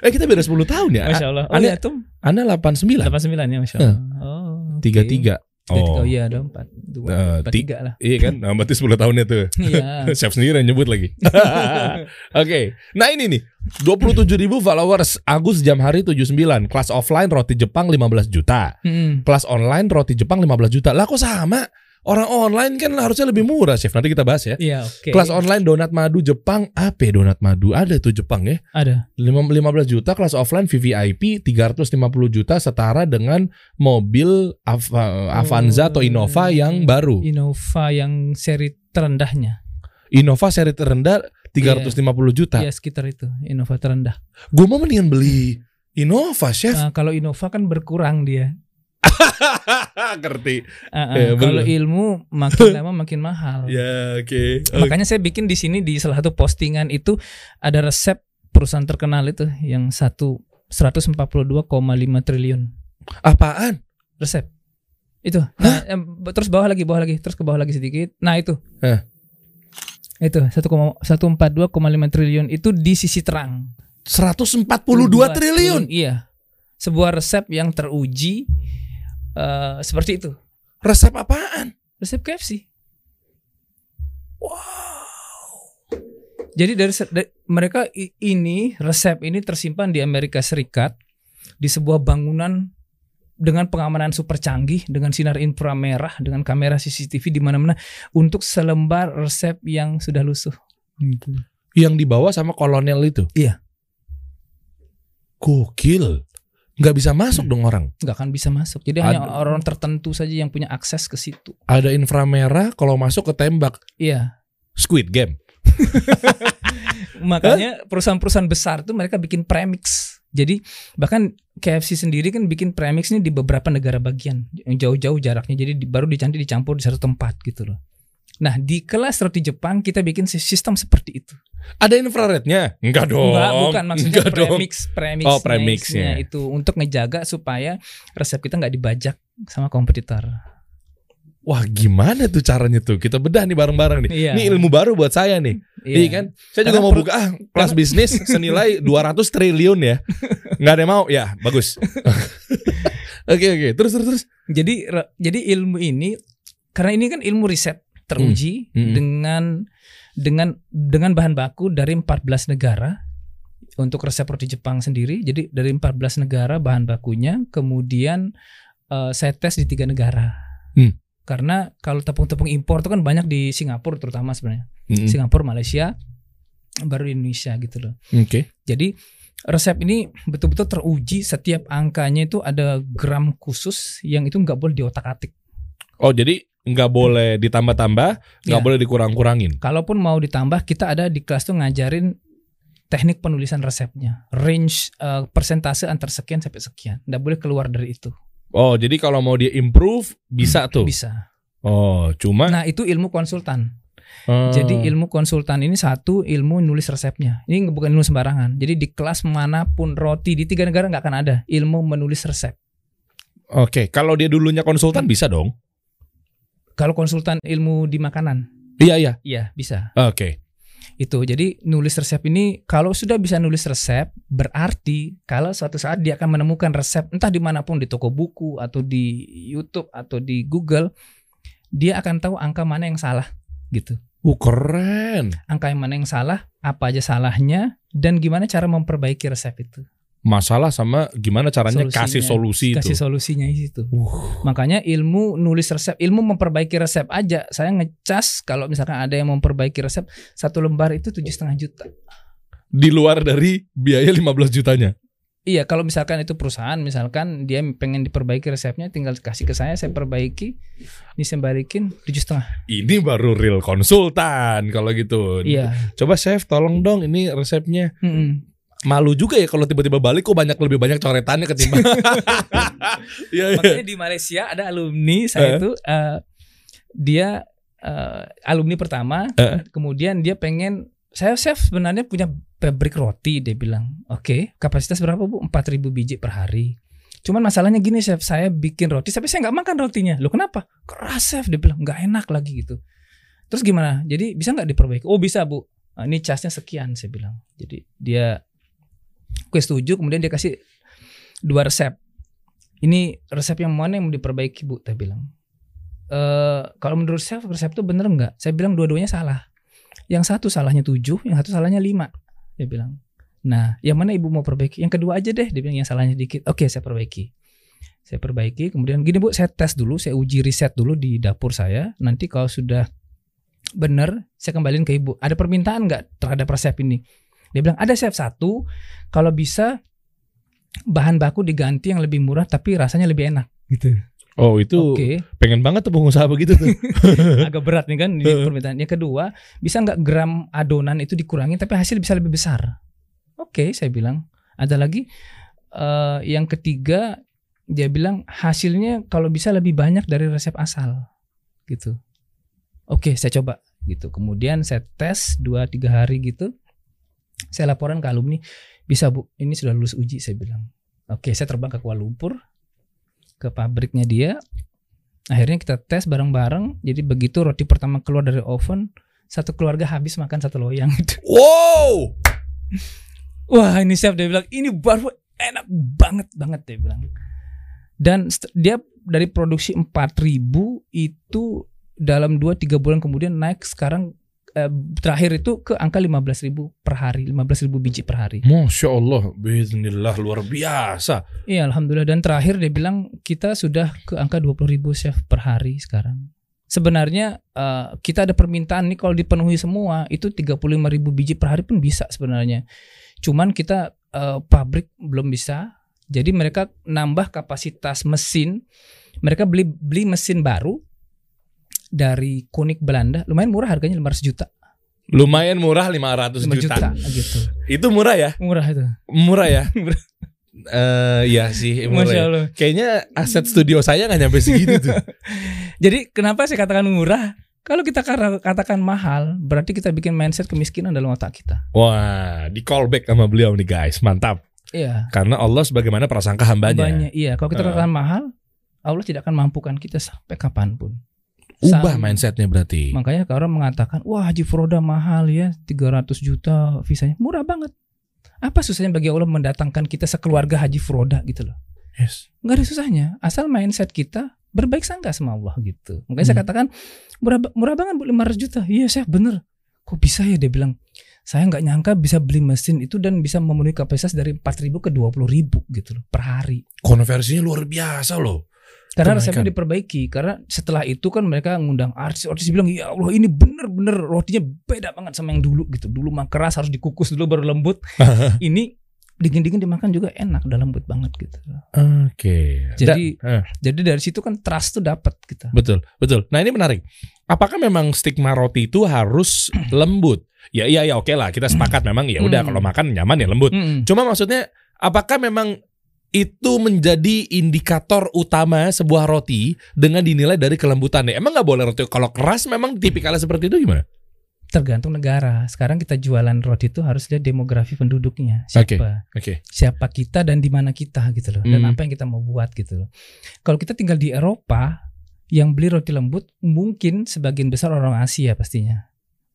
Eh kita beda sepuluh tahun ya. Masya Allah. Oh, Ana tuh. Ana delapan sembilan. delapan sembilan ya Masya Allah. Oh. tiga tiga. Oh iya ada empat dua empat tiga lah. Iya kan? Nah, berarti sepuluh tahunnya tuh. Iya. Chef sendiri yang nyebut lagi. Oke. Nah ini nih. dua puluh tujuh ribu followers Agus Jamhari tujuh sembilan. Kelas offline roti Jepang lima belas juta. Hmm. Kelas online roti Jepang lima belas juta. Lah kok sama? Orang online kan harusnya lebih murah, chef. Nanti kita bahas ya. Iya, okay. Kelas online donat madu Jepang, apa donat madu? Ada tuh Jepang ya? Ada. lima belas juta, kelas offline V V I P tiga ratus lima puluh juta setara dengan mobil Av- Avanza atau Innova yang baru. Innova yang seri terendahnya. Innova seri terendah tiga ratus lima puluh juta. Iya, sekitar itu. Innova terendah. Gue mau mendingan beli Innova, chef. Nah, kalau Innova kan berkurang dia. Ngerti. Uh-uh. Ya, kalau ilmu makin lama makin mahal. Ya, oke. Okay. Okay. Makanya saya bikin di sini di salah satu postingan itu ada resep perusahaan terkenal itu yang satu seratus empat puluh dua koma lima triliun. Apaan? Resep. Itu. Nah, terus bawah lagi, bawah lagi, terus ke bawah lagi sedikit. Nah, itu. Huh. Itu seratus empat puluh dua koma lima triliun itu di sisi terang. seratus empat puluh dua triliun. Iya. Sebuah resep yang teruji. Uh, seperti itu. Resep apaan? Resep K F C. Wow. Jadi dari, dari mereka ini resep ini tersimpan di Amerika Serikat di sebuah bangunan dengan pengamanan super canggih, dengan sinar inframerah, dengan kamera C C T V di mana-mana untuk selembar resep yang sudah lusuh. Gitu. Yang dibawa sama kolonel itu. Iya. Gokil. Nggak bisa masuk dong orang. Nggak akan bisa masuk. Jadi Ad, hanya orang tertentu saja yang punya akses ke situ. Ada inframerah, kalau masuk ketembak. Iya. Squid Game. Makanya huh? perusahaan-perusahaan besar tuh mereka bikin premix. Jadi bahkan K F C sendiri kan bikin premix ini di beberapa negara bagian yang jauh-jauh jaraknya. Jadi di, baru dicanti dicampur di satu tempat gitu loh. Nah di kelas roti Jepang kita bikin sistem seperti itu. Ada infrarednya? Enggak dong. Enggak, bukan maksudnya premix, premix, oh, premixnya itu untuk ngejaga supaya resep kita nggak dibajak sama kompetitor. Wah gimana tuh caranya tuh, kita bedah nih bareng-bareng nih. Iya. Ini ilmu baru buat saya nih. Iya, iya kan? Saya juga karena mau buka ah, kelas bisnis senilai dua ratus triliun ya. Nggak ada yang mau ya, bagus. Oke oke, terus terus terus. Jadi jadi ilmu ini karena ini kan ilmu riset teruji hmm. Hmm. dengan dengan dengan bahan baku dari empat belas negara untuk resep roti Jepang sendiri. Jadi dari empat belas negara bahan bakunya, kemudian uh, saya tes di tiga negara. Hmm. Karena kalau tepung-tepung impor itu kan banyak di Singapura terutama sebenarnya. Mm-hmm. Singapura, Malaysia, baru di Indonesia gitu loh. Okay. Jadi resep ini betul-betul teruji, setiap angkanya itu ada gram khusus yang itu nggak boleh diotak-atik. Oh jadi nggak boleh ditambah-tambah, nggak ya. Boleh dikurang-kurangin. Kalaupun mau ditambah, kita ada di kelas tuh ngajarin teknik penulisan resepnya, range uh, persentase antar sekian sampai sekian, nggak boleh keluar dari itu. Oh, jadi kalau mau dia improve bisa tuh. Bisa. Oh, cuma nah itu ilmu konsultan. Hmm. Jadi ilmu konsultan ini satu ilmu nulis resepnya. Ini bukan ilmu sembarangan. Jadi di kelas manapun roti di tiga negara nggak akan ada ilmu menulis resep. Oke, okay. Kalau dia dulunya konsultan bisa dong. Kalau konsultan ilmu di makanan. Iya iya. Iya bisa. Oke. Okay. Itu jadi nulis resep ini, kalau sudah bisa nulis resep berarti kalau suatu saat dia akan menemukan resep entah dimanapun, di toko buku atau di YouTube atau di Google, dia akan tahu angka mana yang salah gitu. Oh, keren. Angka yang mana yang salah, apa aja salahnya dan gimana cara memperbaiki resep itu. Masalah sama gimana caranya solusinya, kasih solusi itu. Kasih solusinya itu. Uh. Makanya ilmu nulis resep, ilmu memperbaiki resep aja. Saya ngecas kalau misalkan ada yang memperbaiki resep satu lembar itu tujuh koma lima juta. Di luar dari biaya lima belas jutanya. Iya, kalau misalkan itu perusahaan, misalkan dia pengen diperbaiki resepnya, tinggal kasih ke saya, saya perbaiki, ini saya balikin tujuh setengah. Ini baru real konsultan kalau gitu. Iya. Coba chef, tolong dong ini resepnya. Mm-mm. Malu juga ya kalau tiba-tiba balik kok banyak lebih banyak coretannya ketimbang. Yeah, makanya yeah. Di Malaysia ada alumni saya uh. itu uh, dia uh, alumni pertama, uh. kemudian dia pengen saya chef sebenarnya punya pabrik roti, dia bilang oke okay, kapasitas berapa bu? empat ribu biji per hari. Cuman masalahnya gini chef, saya bikin roti tapi saya nggak makan rotinya. Loh kenapa? Keras chef, dia bilang nggak enak lagi gitu. Terus gimana? Jadi bisa nggak diperbaiki? Oh bisa bu. Nah, ini casnya sekian saya bilang. Jadi dia gue setuju, kemudian dia kasih dua resep. Ini resep yang mana yang mau diperbaiki bu? Saya bilang e, kalau menurut saya resep itu bener nggak? Saya bilang dua-duanya salah. Yang satu salahnya tujuh, yang satu salahnya lima. Dia bilang nah yang mana ibu mau perbaiki? Yang kedua aja deh. Dia bilang yang salahnya dikit. Oke saya perbaiki. Saya perbaiki kemudian gini bu, saya tes dulu, saya uji riset dulu di dapur saya. Nanti kalau sudah bener saya kembaliin ke ibu. Ada permintaan nggak terhadap resep ini? Dia bilang ada chef, satu kalau bisa bahan baku diganti yang lebih murah tapi rasanya lebih enak gitu. Oh itu okay. Pengen banget tuh pengusaha begitu tuh. Agak berat nih kan di permintaan. Yang kedua bisa nggak gram adonan itu dikurangi tapi hasil bisa lebih besar. Oke okay, saya bilang. Ada lagi uh, yang ketiga dia bilang hasilnya kalau bisa lebih banyak dari resep asal gitu. Oke okay, saya coba gitu. Kemudian saya tes dua tiga hari gitu. Saya laporan ke alumni, bisa bu, ini sudah lulus uji, saya bilang. Oke, saya terbang ke Kuala Lumpur, ke pabriknya dia. Akhirnya kita tes bareng-bareng. Jadi begitu roti pertama keluar dari oven, satu keluarga habis makan satu loyang. Wow, wah ini chef, dia bilang ini baru enak banget banget dia bilang. Dan dia dari produksi empat ribu itu dalam dua tiga bulan kemudian naik sekarang. Terakhir itu ke angka lima belas ribu per hari, lima belas ribu biji per hari. Masya Allah, bismillah, luar biasa. Iya, alhamdulillah. Dan terakhir dia bilang kita sudah ke angka dua puluh ribu chef per hari sekarang. Sebenarnya uh, kita ada permintaan nih kalau dipenuhi semua itu tiga puluh lima ribu biji per hari pun bisa sebenarnya. Cuman kita uh, pabrik belum bisa. Jadi mereka nambah kapasitas mesin. Mereka beli beli mesin baru dari Kunik Belanda, lumayan murah harganya lima ratus juta. Lumayan murah, lima ratus juta. Juta gitu. Itu murah ya? Murah itu. Murah ya? Uh, ya sih, Masya Allah. Kayaknya aset studio saya gak nyampe segitu tuh. Jadi kenapa saya katakan murah? Kalau kita katakan mahal, berarti kita bikin mindset kemiskinan dalam otak kita. Wah, di callback sama beliau nih guys, mantap. Iya. Karena Allah sebagaimana prasangka hambanya. Hambanya, iya. Kalau kita katakan uh. mahal, Allah tidak akan mampukan kita sampai kapanpun. Ubah Sam, mindsetnya berarti. Makanya kalau orang mengatakan, wah Haji Froda mahal ya, tiga ratus juta visanya, murah banget. Apa susahnya bagi Allah mendatangkan kita sekeluarga Haji Froda gitu loh? Yes. Nggak ada susahnya, asal mindset kita berbaik sangka sama Allah gitu. Makanya hmm. saya katakan murah, murah banget bu, lima ratus juta. Iya Chef, bener. Kok bisa ya, dia bilang, saya nggak nyangka bisa beli mesin itu dan bisa memenuhi kapasitas dari empat ribu ke dua puluh ribu gitu loh per hari. Konversinya luar biasa loh. Karena resepnya diperbaiki, karena setelah itu kan mereka ngundang artis, artis bilang ya Allah ini bener-bener rotinya beda banget sama yang dulu gitu. Dulu mah keras, harus dikukus dulu baru lembut. Ini dingin-dingin dimakan juga enak, udah lembut banget gitu. Oke. Okay. Jadi da, uh. jadi dari situ kan trust tuh dapat kita. Betul, betul. Nah ini menarik. Apakah memang stigma roti itu harus lembut? Ya iya ya, oke lah kita sepakat memang ya udah kalau makan nyaman ya lembut. Cuma maksudnya apakah memang itu menjadi indikator utama sebuah roti dengan dinilai dari kelembutannya? Emang nggak boleh roti kalau keras memang tipikalnya seperti itu gimana? Tergantung negara. Sekarang kita jualan roti itu harus lihat demografi penduduknya. Siapa? Okay. Okay. Siapa kita dan di mana kita gitu loh. Dan mm. apa yang kita mau buat gitu loh. Kalau kita tinggal di Eropa yang beli roti lembut mungkin sebagian besar orang Asia pastinya.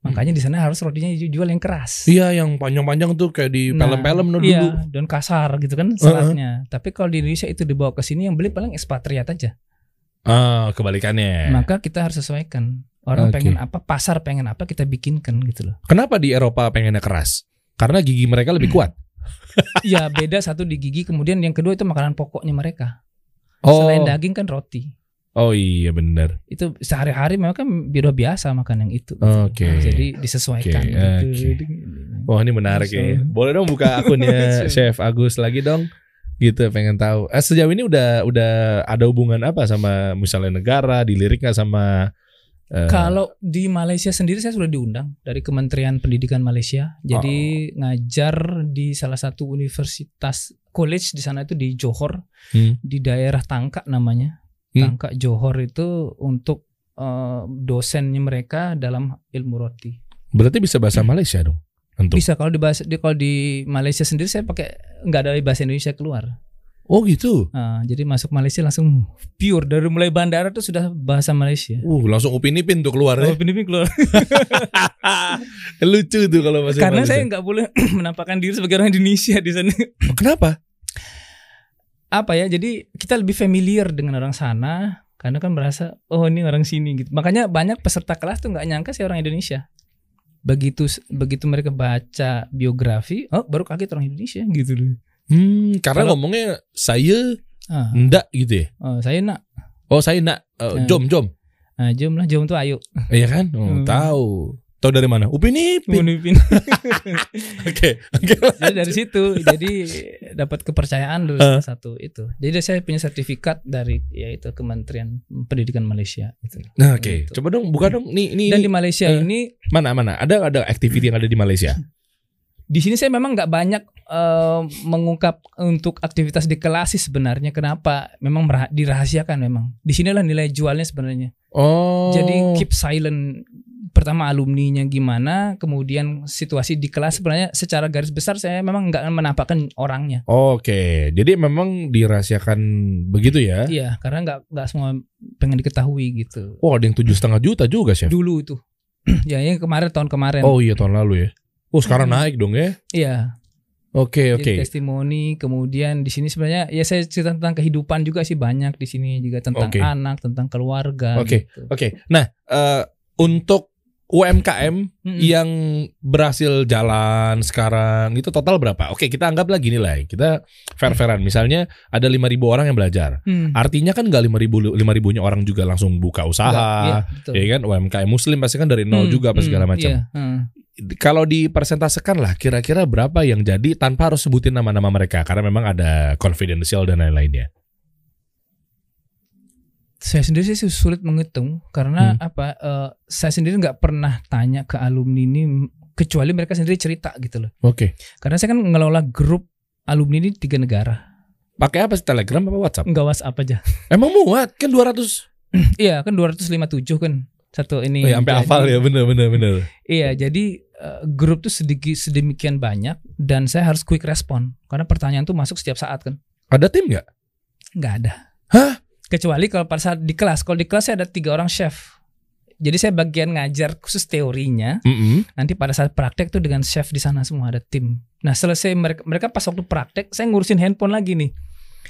Makanya di sana harus rotinya jual yang keras. Iya, yang panjang-panjang tuh kayak di film-film nah, dulu. Iya, dan kasar gitu kan seratnya. Uh-huh. Tapi kalau di Indonesia itu dibawa ke sini yang beli paling ekspatriat aja. Ah, oh, kebalikannya. Maka kita harus sesuaikan. Orang okay. pengen apa, pasar pengen apa kita bikinkan gitu loh. Kenapa di Eropa pengennya keras? Karena gigi mereka lebih kuat. Iya, beda satu di gigi, kemudian yang kedua itu makanan pokoknya mereka. Oh. Selain daging kan roti. Oh iya benar. Itu sehari-hari memang kan biro biasa makan yang itu. Oke. Okay. Nah, jadi disesuaikan. Oke. Okay, gitu. Okay. Wah ini menarik ya. Boleh dong buka akunnya Chef Agus lagi dong. Gitu pengen tahu. Eh, sejauh ini udah udah ada hubungan apa sama misalnya negara, dilirik nggak sama? Uh, Kalau di Malaysia sendiri saya sudah diundang dari Kementerian Pendidikan Malaysia. Jadi oh. ngajar di salah satu universitas college di sana itu di Johor, hmm. di daerah Tangkak namanya. Tangkak Johor itu untuk uh, dosennya mereka dalam ilmu roti. Berarti bisa bahasa Malaysia dong? Tentu. Bisa kalau di bahasa, di, kalau di Malaysia sendiri saya pakai nggak ada bahasa Indonesia keluar. Oh gitu. Uh, jadi masuk Malaysia langsung pure dari mulai bandara tuh sudah bahasa Malaysia. Uh langsung Upin Ipin tuh keluar ya. Oh, Upin Ipin keluar. Lucu tuh kalau bahasa Karena Malaysia. Karena saya nggak boleh menampakkan diri sebagai orang Indonesia di sana. Kenapa? Apa ya, jadi kita lebih familiar dengan orang sana karena kan merasa oh ini orang sini gitu. Makanya banyak peserta kelas tuh nggak nyangka saya orang Indonesia. Begitu begitu mereka baca biografi, oh baru kaget orang Indonesia gitu loh. Hmm, karena Kalau, ngomongnya saya ah, ndak gitu ya. Oh, saya nak. Oh, saya nak. Uh, nah, jom, jom. Nah, jom lah, jom tuh ayo. Iya kan? Oh, hmm. tahu. Tahu dari mana? Upin Ipin. Upin Ipin. Oke, oke. Jadi dari situ, jadi dapat kepercayaan dulu uh. satu itu. Jadi saya punya sertifikat dari yaitu Kementerian Pendidikan Malaysia. Gitu. Nah, oke. Okay. Coba dong, buka dong. Nih, nih. Dan di Malaysia uh, ini mana mana? Ada ada activity yang ada di Malaysia? Di sini saya memang nggak banyak uh, mengungkap untuk aktivitas di kelas sih sebenarnya. Kenapa? Memang dirahasiakan memang. Di sinilah nilai jualnya sebenarnya. Oh. Jadi keep silent. Pertama alumninya gimana, kemudian situasi di kelas sebenarnya secara garis besar saya memang nggak menampakkan orangnya. Oke, okay. Jadi memang dirahasiakan begitu ya? Iya, karena nggak nggak semua pengen diketahui gitu. Oh, ada yang tujuh setengah juta juga Chef? Dulu itu, ya yang kemarin tahun kemarin. Oh iya tahun lalu ya. Oh sekarang naik dong ya? Iya. Oke okay, oke. Okay. Testimoni, kemudian di sini sebenarnya ya saya cerita tentang kehidupan juga sih banyak di sini juga tentang okay. anak, tentang keluarga. Oke okay. gitu. Oke. Okay. Nah uh, untuk U M K M mm-hmm. yang berhasil jalan sekarang itu total berapa? Oke kita anggap lagi nilai kita fair-fairan. Misalnya ada lima ribu orang yang belajar, mm. artinya kan nggak lima ribu lima ribunya orang juga langsung buka usaha, ya, ya kan? U M K M Muslim pasti kan dari nol mm. juga apa segala macam. Yeah. Mm. Kalau dipersentasekan lah, kira-kira berapa yang jadi tanpa harus sebutin nama-nama mereka karena memang ada confidential dan lain-lainnya. Saya sendiri sih sulit menghitung karena hmm. apa? Uh, saya sendiri nggak pernah tanya ke alumni ini kecuali mereka sendiri cerita gitu loh. Oke. Okay. Karena saya kan ngelola grup alumni ini tiga negara. Pakai apa sih, Telegram apa WhatsApp? Enggak, WhatsApp aja. Emang muat kan dua ratus. Iya kan dua ratus lima puluh tujuh kan satu ini. Oh, ya, sampai hafal ya, bener bener bener. Iya, jadi uh, grup tuh sedikit sedemikian banyak dan saya harus quick respon karena pertanyaan tuh masuk setiap saat kan. Ada tim nggak? Nggak ada. Hah? Kecuali kalau pada saat di kelas. Kalau di kelas saya ada tiga orang chef. Jadi saya bagian ngajar khusus teorinya. Mm-hmm. Nanti pada saat praktek tuh dengan chef di sana semua ada tim. Nah selesai mereka, mereka pas waktu praktek saya ngurusin handphone lagi nih.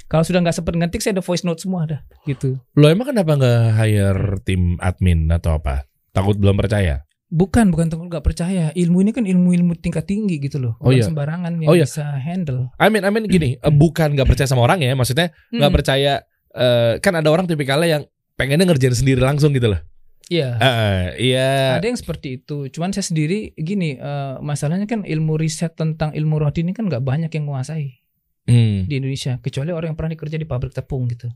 Kalau sudah nggak sempat ngetik saya ada voice note semua ada gitu. Lo emang kenapa nggak hire tim admin atau apa? Takut belum percaya? Bukan, bukan takut nggak percaya. Ilmu ini kan ilmu-ilmu tingkat tinggi gitu loh. Oh, bukan iya. sembarangan yang oh, iya. bisa handle. I mean, I mean gini, bukan nggak percaya sama orang ya. Maksudnya nggak mm. percaya. Uh, kan ada orang tipikalnya yang pengennya ngerjain sendiri langsung gitu loh. Iya, uh, iya. Ada yang seperti itu. Cuman saya sendiri gini, uh, masalahnya kan ilmu riset tentang ilmu rohani ini kan nggak banyak yang menguasai hmm. di Indonesia. Kecuali orang yang pernah dikerja di pabrik tepung gitu.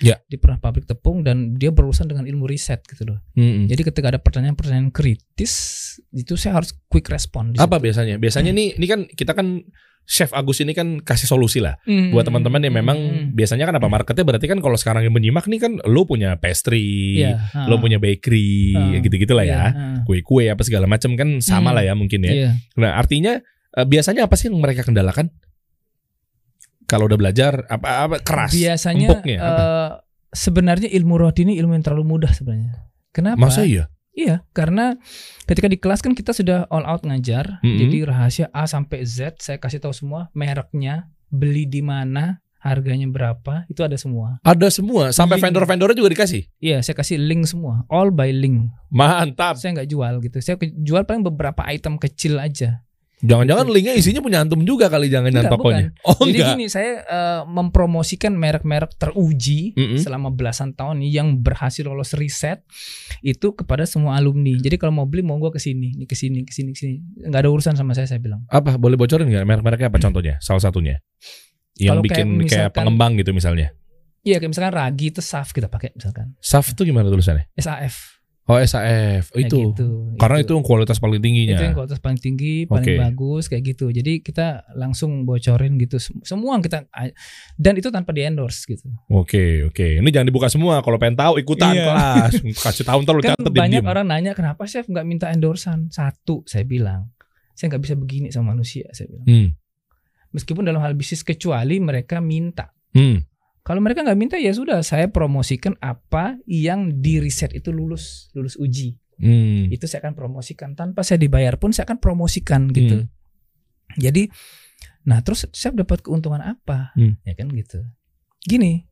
Ya. Di pernah pabrik tepung dan dia berurusan dengan ilmu riset gitu loh. Hmm. Jadi ketika ada pertanyaan-pertanyaan kritis, itu saya harus quick respon. Apa situ. biasanya? Biasanya hmm. nih, ini kan kita kan. Chef Agus ini kan kasih solusi lah mm. buat teman-teman yang memang mm. biasanya kan apa marketnya berarti kan kalau sekarang yang menyimak nih kan lo punya pastry, yeah, uh, lo punya bakery, uh, gitu-gitu lah yeah, ya, uh. kue-kue apa segala macam kan sama mm. lah ya mungkin ya. Yeah. Nah artinya uh, biasanya apa sih yang mereka kendalakan? Kalau udah belajar apa-apa keras? Biasanya empuknya, uh, apa? Sebenarnya ilmu rohani ini ilmu yang terlalu mudah sebenarnya. Kenapa? Masa iya? Iya, karena ketika di kelas kan kita sudah all out ngajar, mm-hmm. jadi rahasia A sampai Z saya kasih tahu semua, mereknya, beli di mana, harganya berapa, itu ada semua. Ada semua, sampai link. vendor-vendornya juga dikasih. Iya, saya kasih link semua, all by link. Mantap. Saya nggak jual gitu, saya jual paling beberapa item kecil aja. Jangan-jangan gitu. Linknya isinya punya antum juga kali, jangan-jangan tokonya. Bukan. Oh, jadi enggak. Gini, saya uh, mempromosikan merek-merek teruji mm-hmm. selama belasan tahun yang berhasil lolos riset itu kepada semua alumni. Jadi kalau mau beli mau gua kesini, ini kesini, kesini, kesini. Nggak ada urusan sama saya, saya bilang. Apa? Boleh bocorin nggak merek-mereknya apa contohnya? Salah satunya yang kalau bikin kayak, misalkan, kayak pengembang gitu misalnya. Iya, kayak misalkan ragi itu S A F kita pakai misalkan. S A F itu gimana tulisannya? S A F. Oh S A F itu, ya gitu, karena itu. itu yang kualitas paling tingginya. Itu yang kualitas paling tinggi, paling okay. bagus kayak gitu. Jadi kita langsung bocorin gitu semua kita dan itu tanpa di endorse gitu. Oke okay, oke, okay. Ini jangan dibuka semua. Kalau pengen tahu ikutan yeah. kelas, kasih tahu ntar lu catet. Kan banyak orang nanya kenapa chef nggak minta endorsean. Satu saya bilang, saya nggak bisa begini sama manusia. Saya bilang, hmm. meskipun dalam hal bisnis kecuali mereka minta. Hmm. Kalau mereka nggak minta ya sudah, saya promosikan apa yang di riset itu lulus lulus uji. Hmm. Itu saya akan promosikan tanpa saya dibayar pun saya akan promosikan gitu. Hmm. Jadi, nah terus saya dapat keuntungan apa? Hmm. Ya kan gitu. Gini,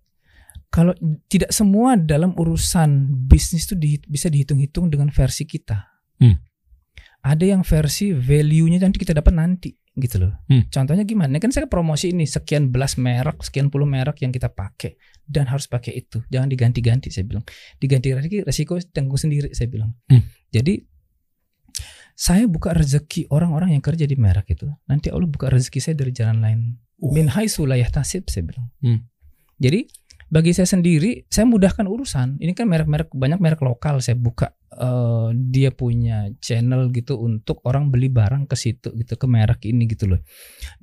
kalau tidak semua dalam urusan bisnis itu di, bisa dihitung-hitung dengan versi kita. Hmm. Ada yang versi value-nya nanti kita dapat nanti. Gitu loh. Hmm. Contohnya gimana? Kan saya promosi ini sekian belas merek, sekian puluh merek yang kita pakai dan harus pakai itu. Jangan diganti-ganti saya bilang. Diganti resiko tanggung sendiri saya bilang. Hmm. Jadi saya buka rezeki orang-orang yang kerja di merek itu. Nanti Allah buka rezeki saya dari jalan lain. Oh. Min haitsu la yahtasib saya bilang. Hmm. Jadi bagi saya sendiri saya mudahkan urusan. Ini kan merek-merek banyak merek lokal saya buka. Uh, dia punya channel gitu untuk orang beli barang ke situ gitu ke merek ini gitu loh.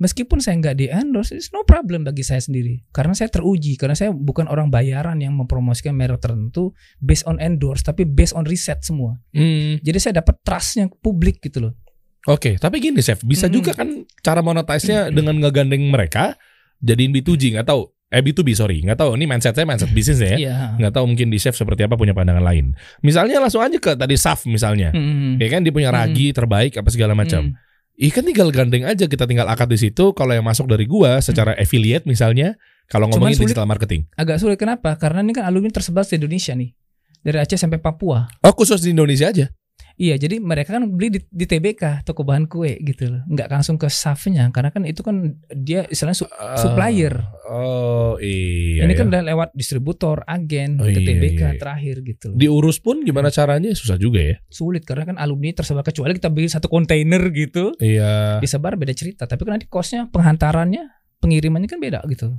Meskipun saya nggak di endorse, it's no problem bagi saya sendiri karena saya teruji karena saya bukan orang bayaran yang mempromosikan merek tertentu based on endorse tapi based on riset semua. Hmm. Jadi saya dapat trustnya publik gitu loh. Oke, okay, tapi gini chef bisa hmm. juga kan cara monetize-nya hmm. dengan ngegandeng mereka jadiin B two G nggak tahu. Eh B two B sorry, nggak tahu. Ini mindset saya mindset bisnis ya, yeah. nggak tahu mungkin di chef seperti apa punya pandangan lain. Misalnya langsung aja ke tadi S A F misalnya, mm. ya kan dia punya ragi mm. terbaik apa segala macam. Iya mm. kan tinggal gandeng aja kita tinggal akad di situ. Kalau yang masuk dari gua secara mm. affiliate misalnya, kalau ngomongin sulit, digital marketing. Agak sulit kenapa? Karena ini kan alumni tersebar di Indonesia nih, dari Aceh sampai Papua. Oh khusus di Indonesia aja? Iya, jadi mereka kan beli di, di T B K toko bahan kue gitu loh, nggak langsung ke S A F-nya karena kan itu kan dia istilahnya su- uh, supplier. Oh iya. Ini iya. kan udah lewat distributor, agen oh, ke iya, T B K iya. terakhir gitu loh. Diurus pun gimana caranya susah juga ya? Sulit karena kan alumni tersebar kecuali kita beli satu kontainer gitu. Iya. Disebar beda cerita, tapi kan nanti cost-nya, penghantarannya, pengirimannya kan beda gitu.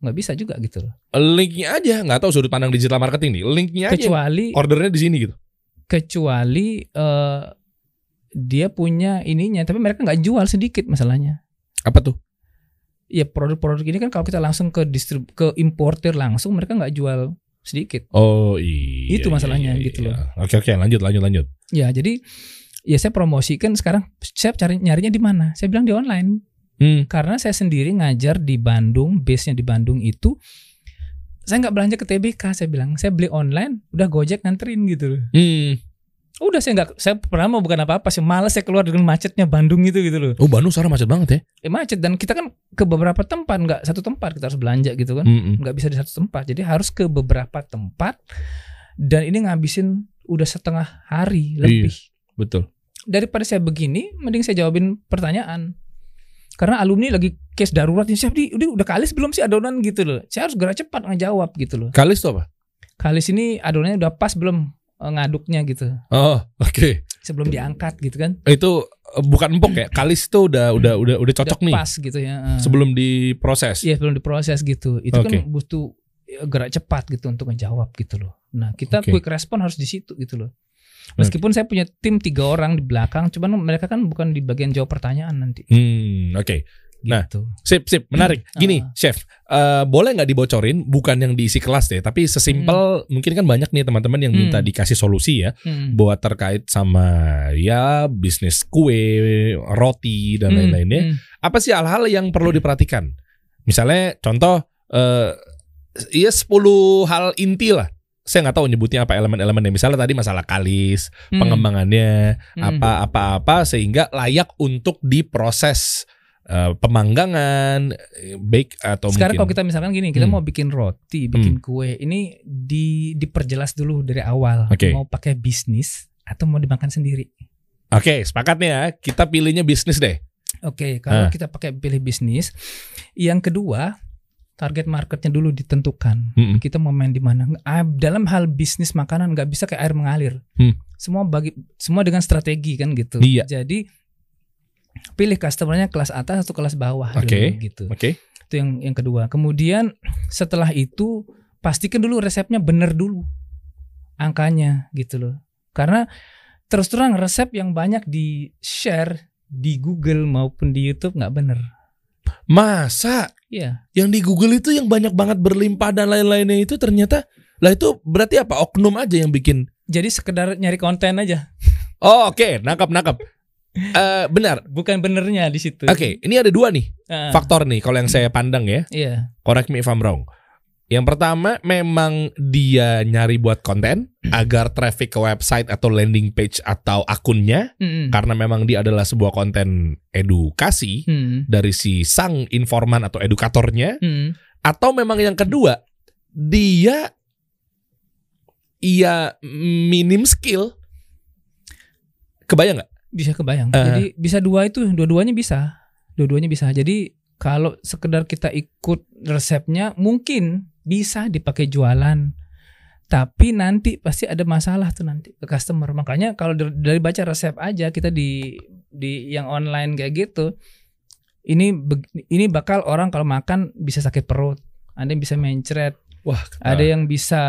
nggak bisa juga gitu loh. Linknya aja, nggak tahu sudut pandang digital marketing nih. Linknya kecuali, aja. Kecuali ordernya di sini gitu. Kecuali uh, dia punya ininya, tapi mereka nggak jual sedikit masalahnya. Apa tuh? Ya produk-produk ini kan kalau kita langsung ke distrib ke importer langsung, mereka nggak jual sedikit. Oh iya. Itu masalahnya iya, iya, gitu iya. loh. Oke oke lanjut lanjut lanjut. Ya jadi ya saya promosikan sekarang. Saya cari nyarinya di mana? Saya bilang di online. Hmm. Karena saya sendiri ngajar di Bandung, base-nya di Bandung itu, saya nggak belanja ke T B K, saya bilang, saya beli online, udah Gojek nganterin gitu. Hmm. Udah saya nggak, saya pernah mau bukan apa-apa sih, malas saya keluar dengan macetnya Bandung itu gitu loh. Oh Bandung sekarang macet banget ya? Eh, macet dan kita kan ke beberapa tempat, nggak satu tempat kita harus belanja gitu kan, nggak hmm. bisa di satu tempat, jadi harus ke beberapa tempat dan ini ngabisin udah setengah hari lebih. Iya, betul. Daripada saya begini, mending saya jawabin pertanyaan. Karena alumni lagi case darurat nih, siap di, udah kalis belum sih adonan gitu loh. Saya harus gerak cepat ngejawab gitu loh. Kalis tuh apa? Kalis ini adonannya udah pas belum ngaduknya gitu. Oh, oke. Okay. Sebelum diangkat gitu kan. Itu bukan empuk ya. Kalis tuh udah udah udah udah cocok udah nih. Pas gitu ya. Sebelum diproses. Iya, sebelum diproses gitu. Itu okay. kan butuh gerak cepat gitu untuk ngejawab gitu loh. Nah, kita okay. quick respon harus di situ gitu loh. Meskipun okay. saya punya tim tiga orang di belakang, cuman mereka kan bukan di bagian jawab pertanyaan nanti. Hmm, oke. Okay. Nah, gitu. sip sip, menarik. Gini, uh. Chef, uh, boleh nggak dibocorin? Bukan yang diisi kelas deh, tapi sesimpel hmm. mungkin kan banyak nih teman-teman yang minta hmm. dikasih solusi ya, hmm. buat terkait sama ya bisnis kue, roti dan hmm. lain-lainnya. Hmm. Apa sih hal-hal yang perlu diperhatikan? Misalnya, contoh, uh, ya sepuluh hal inti lah. Saya nggak tahu nyebutnya apa elemen-elemennya. Misalnya tadi masalah kalis, hmm. pengembangannya, apa-apa-apa hmm. sehingga layak untuk diproses uh, pemanggangan, bake atau sekarang mungkin. Kalau kita misalkan gini, kita hmm. mau bikin roti, bikin hmm. kue, ini di, diperjelas dulu dari awal. Okay. Mau pakai bisnis atau mau dimakan sendiri? Oke, okay, sepakat nih ya. Kita pilihnya bisnis deh. Oke, okay, kalau ah. kita pakai pilih bisnis, yang kedua. Target marketnya dulu ditentukan. Mm-hmm. Kita mau main di mana? Dalam hal bisnis makanan nggak bisa kayak air mengalir. Mm. Semua bagi, semua dengan strategi kan gitu. Iya. Jadi pilih customernya kelas atas atau kelas bawah. Okay. Dulu, gitu. Oke. Okay. Itu yang yang kedua. Kemudian setelah itu pastikan dulu resepnya benar dulu, angkanya gitu loh. Karena terus terang resep yang banyak di share di Google maupun di YouTube nggak benar. Masa? Iya. Yang di Google itu yang banyak banget berlimpah dan lain-lainnya itu ternyata lah itu berarti apa? Oknum aja yang bikin. Jadi sekedar nyari konten aja. Oh, oke, okay. nangkap nangkap. Uh, benar. Bukan benernya di situ. Oke, okay. ini ada dua nih uh. faktor nih kalau yang saya pandang ya. Iya. Yeah. Correct me if I'm wrong. Yang pertama memang dia nyari buat konten agar traffic ke website atau landing page atau akunnya mm-hmm. karena memang dia adalah sebuah konten edukasi mm-hmm. dari si sang informan atau edukatornya mm-hmm. atau memang yang kedua dia iya minim skill. Kebayang nggak? Bisa kebayang. Uh, Jadi bisa dua itu, dua-duanya bisa. Dua-duanya bisa. Jadi kalau sekedar kita ikut resepnya mungkin bisa dipakai jualan, tapi nanti pasti ada masalah tuh nanti ke customer. Makanya kalau dari baca resep aja kita di di yang online kayak gitu, ini ini bakal orang kalau makan bisa sakit perut, ada yang bisa mencret, wah, ada yang bisa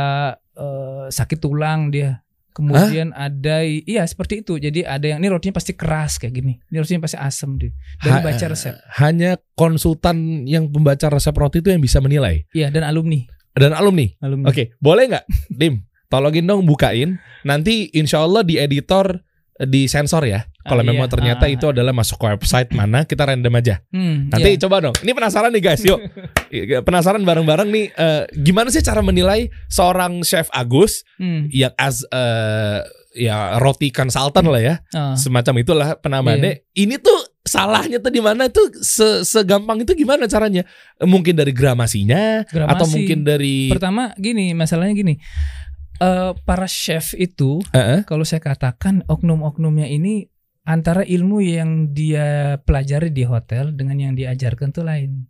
uh, sakit tulang dia. Kemudian Hah? ada, iya seperti itu. Jadi ada yang, ini rotinya pasti keras kayak gini. Ini rotinya pasti asem deh. Dari ha, baca resep. Hanya konsultan yang membaca resep roti itu yang bisa menilai. Iya, dan alumni. Dan alumni? alumni. Oke, okay. Boleh nggak Dim? Tolongin dong bukain. Nanti insya Allah di editor, di sensor ya. Kalau ah, memang iya. ternyata ah. itu adalah masuk ke website mana, kita random aja. Hmm, Nanti iya. coba dong. Ini penasaran nih guys, yuk. Penasaran bareng-bareng nih, uh, gimana sih cara menilai seorang Chef Agus hmm. yang as uh, ya roti consultant lah ya, uh. semacam itulah penamaannya. Iya. Ini tuh salahnya tuh di mana tuh se segampang itu gimana caranya? Mungkin dari gramasinya Gramasi. atau mungkin dari pertama gini, masalahnya gini. Uh, para chef itu uh-uh. kalau saya katakan oknum-oknumnya ini antara ilmu yang dia pelajari di hotel dengan yang diajarkan tuh lain.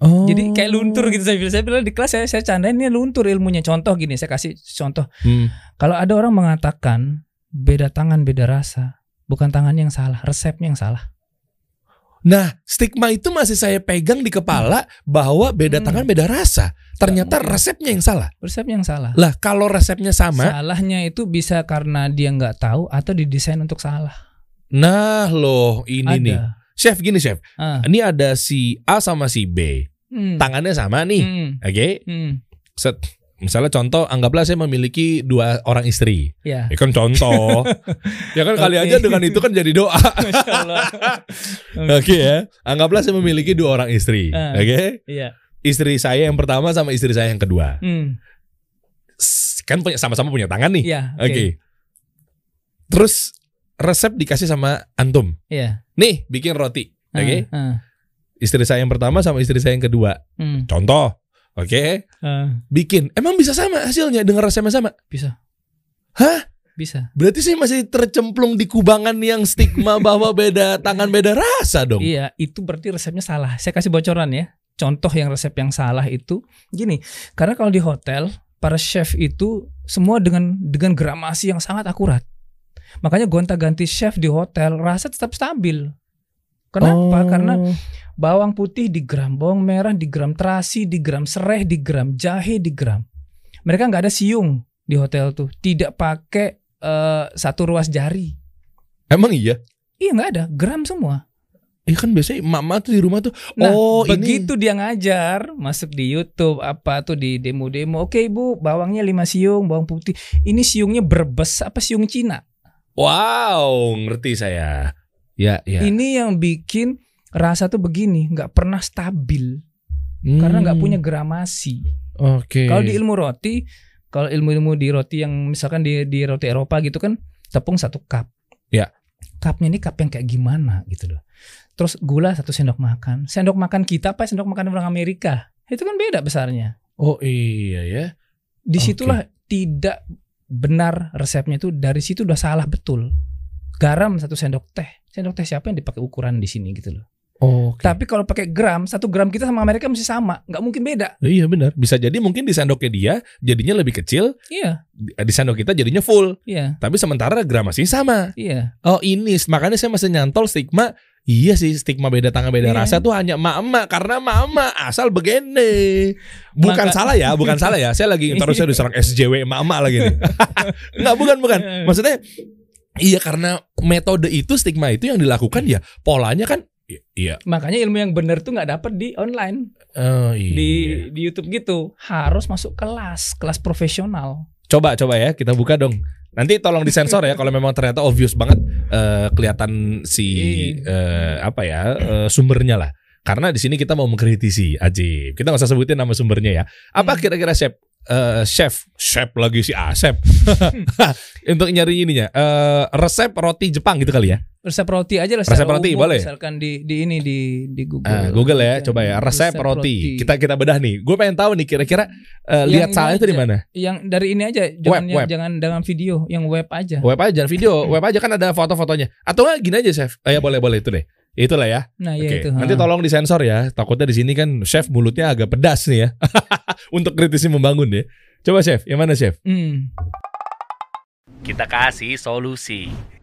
Oh. Jadi kayak luntur gitu. Saya bilang, saya bilang di kelas saya, saya candain ini luntur ilmunya. Contoh gini, saya kasih contoh. Hmm. Kalau ada orang mengatakan beda tangan beda rasa, bukan tangannya yang salah, resepnya yang salah. Nah, stigma itu masih saya pegang di kepala bahwa beda hmm. tangan beda rasa. Ternyata resepnya yang salah. Resepnya yang salah. Lah, kalau resepnya sama, salahnya itu bisa karena dia nggak tahu atau didesain untuk salah. Nah, loh ini ada. nih, chef gini chef. Ah. Ini ada si A sama si B. Hmm. Tangannya sama nih, hmm. oke? Okay? Hmm. Set. Misalnya contoh, anggaplah saya memiliki dua orang istri, ya, ya kan contoh, ya kan kali okay. aja dengan itu kan jadi doa. Masya Allah. Oke okay, ya, anggaplah saya memiliki dua orang istri, uh, oke? Okay? Yeah. Istri saya yang pertama sama istri saya yang kedua, hmm. kan punya sama-sama punya tangan nih, yeah, oke? Okay. Okay. Terus resep dikasih sama antum, yeah. nih bikin roti, uh, oke? Okay? Uh. Istri saya yang pertama sama istri saya yang kedua, hmm. contoh. Oke, okay. uh. bikin. Emang bisa sama hasilnya dengan rasanya sama? Bisa. Hah? Bisa. Berarti saya masih tercemplung di kubangan yang stigma bahwa beda tangan beda rasa dong. Iya, itu berarti resepnya salah. Saya kasih bocoran ya. Contoh yang resep yang salah itu gini. Karena kalau di hotel, para chef itu semua dengan dengan gramasi yang sangat akurat. Makanya gonta-ganti chef di hotel rasa tetap stabil. Kenapa? Oh. Karena bawang putih digram, bawang merah digram, terasi digram, serai digram, jahe digram. Mereka nggak ada siung di hotel tuh, tidak pakai uh, satu ruas jari. Emang iya? Iya nggak ada, gram semua. Iya kan biasanya mama tuh di rumah tuh. Nah, oh begitu ini. Dia ngajar, masuk di YouTube apa tuh di demo-demo. Oke ibu, bawangnya lima siung, bawang putih. Ini siungnya Brebes apa siung Cina? Wow, ngerti saya. Ya, ya. Ini yang bikin rasa tuh begini, nggak pernah stabil hmm. karena nggak punya gramasi. Oke. Okay. Kalau di ilmu roti, kalau ilmu-ilmu di roti yang misalkan di, di roti Eropa gitu kan, tepung satu cup. Ya. Cupnya ini cup yang kayak gimana gitu loh. Terus gula satu sendok makan. Sendok makan kita apa sendok makan orang Amerika? Itu kan beda besarnya. Oh iya ya. Disitulah okay. tidak benar resepnya itu, dari situ udah salah betul. Garam satu sendok teh. Sendok teh siapa yang dipakai ukuran di sini gitu loh. Okay. Tapi kalau pakai gram, satu gram kita sama mereka mesti sama, nggak mungkin beda. Iya benar. Bisa jadi mungkin di sendoknya dia jadinya lebih kecil. Iya. Di sendok kita jadinya full. Iya. Tapi sementara gram masih sama. Iya. Oh ini makanya saya masih nyantol stigma. Iya sih, stigma beda tangan beda yeah. rasa tuh hanya emak-emak, karena emak-emak asal begini. Bukan Maka... salah ya, bukan salah ya. Saya lagi terus saya diserang S J W emak-emak lagi nih. Nggak bukan bukan. Maksudnya. Iya karena metode itu, stigma itu yang dilakukan ya, polanya kan iya. Makanya ilmu yang benar tuh nggak dapat di online. Oh, iya. Di di YouTube gitu. Harus masuk kelas, kelas profesional. Coba coba ya, kita buka dong. Nanti tolong disensor ya kalau memang ternyata obvious banget uh, kelihatan si uh, apa ya, uh, sumbernya lah. Karena di sini kita mau mengkritisi Ajib. Kita nggak usah sebutin nama sumbernya ya. Apa kira-kira chef? Uh, chef, chef lagi si Asep untuk nyari ininya uh, resep roti Jepang gitu kali ya. Resep roti aja lah. Resep roti umum, boleh. Misalkan di, di ini di, di Google. Uh, Google ya, coba ya resep, resep roti. roti. Kita kita bedah nih. Gue pengen tahu nih kira-kira uh, lihat salahnya itu di mana. Yang dari ini aja, jangan web, web. jangan dengan video, yang web aja. Web aja, video, web aja kan ada foto-fotonya. Atau nggak gini aja chef? Eh, ya boleh boleh itu deh. Itulah ya. Nah, okay. ya itu. Nanti tolong disensor ya. Takutnya di sini kan chef mulutnya agak pedas nih ya. Untuk kritisi membangun ya. Coba chef, yang mana chef? Hmm. Kita kasih solusi.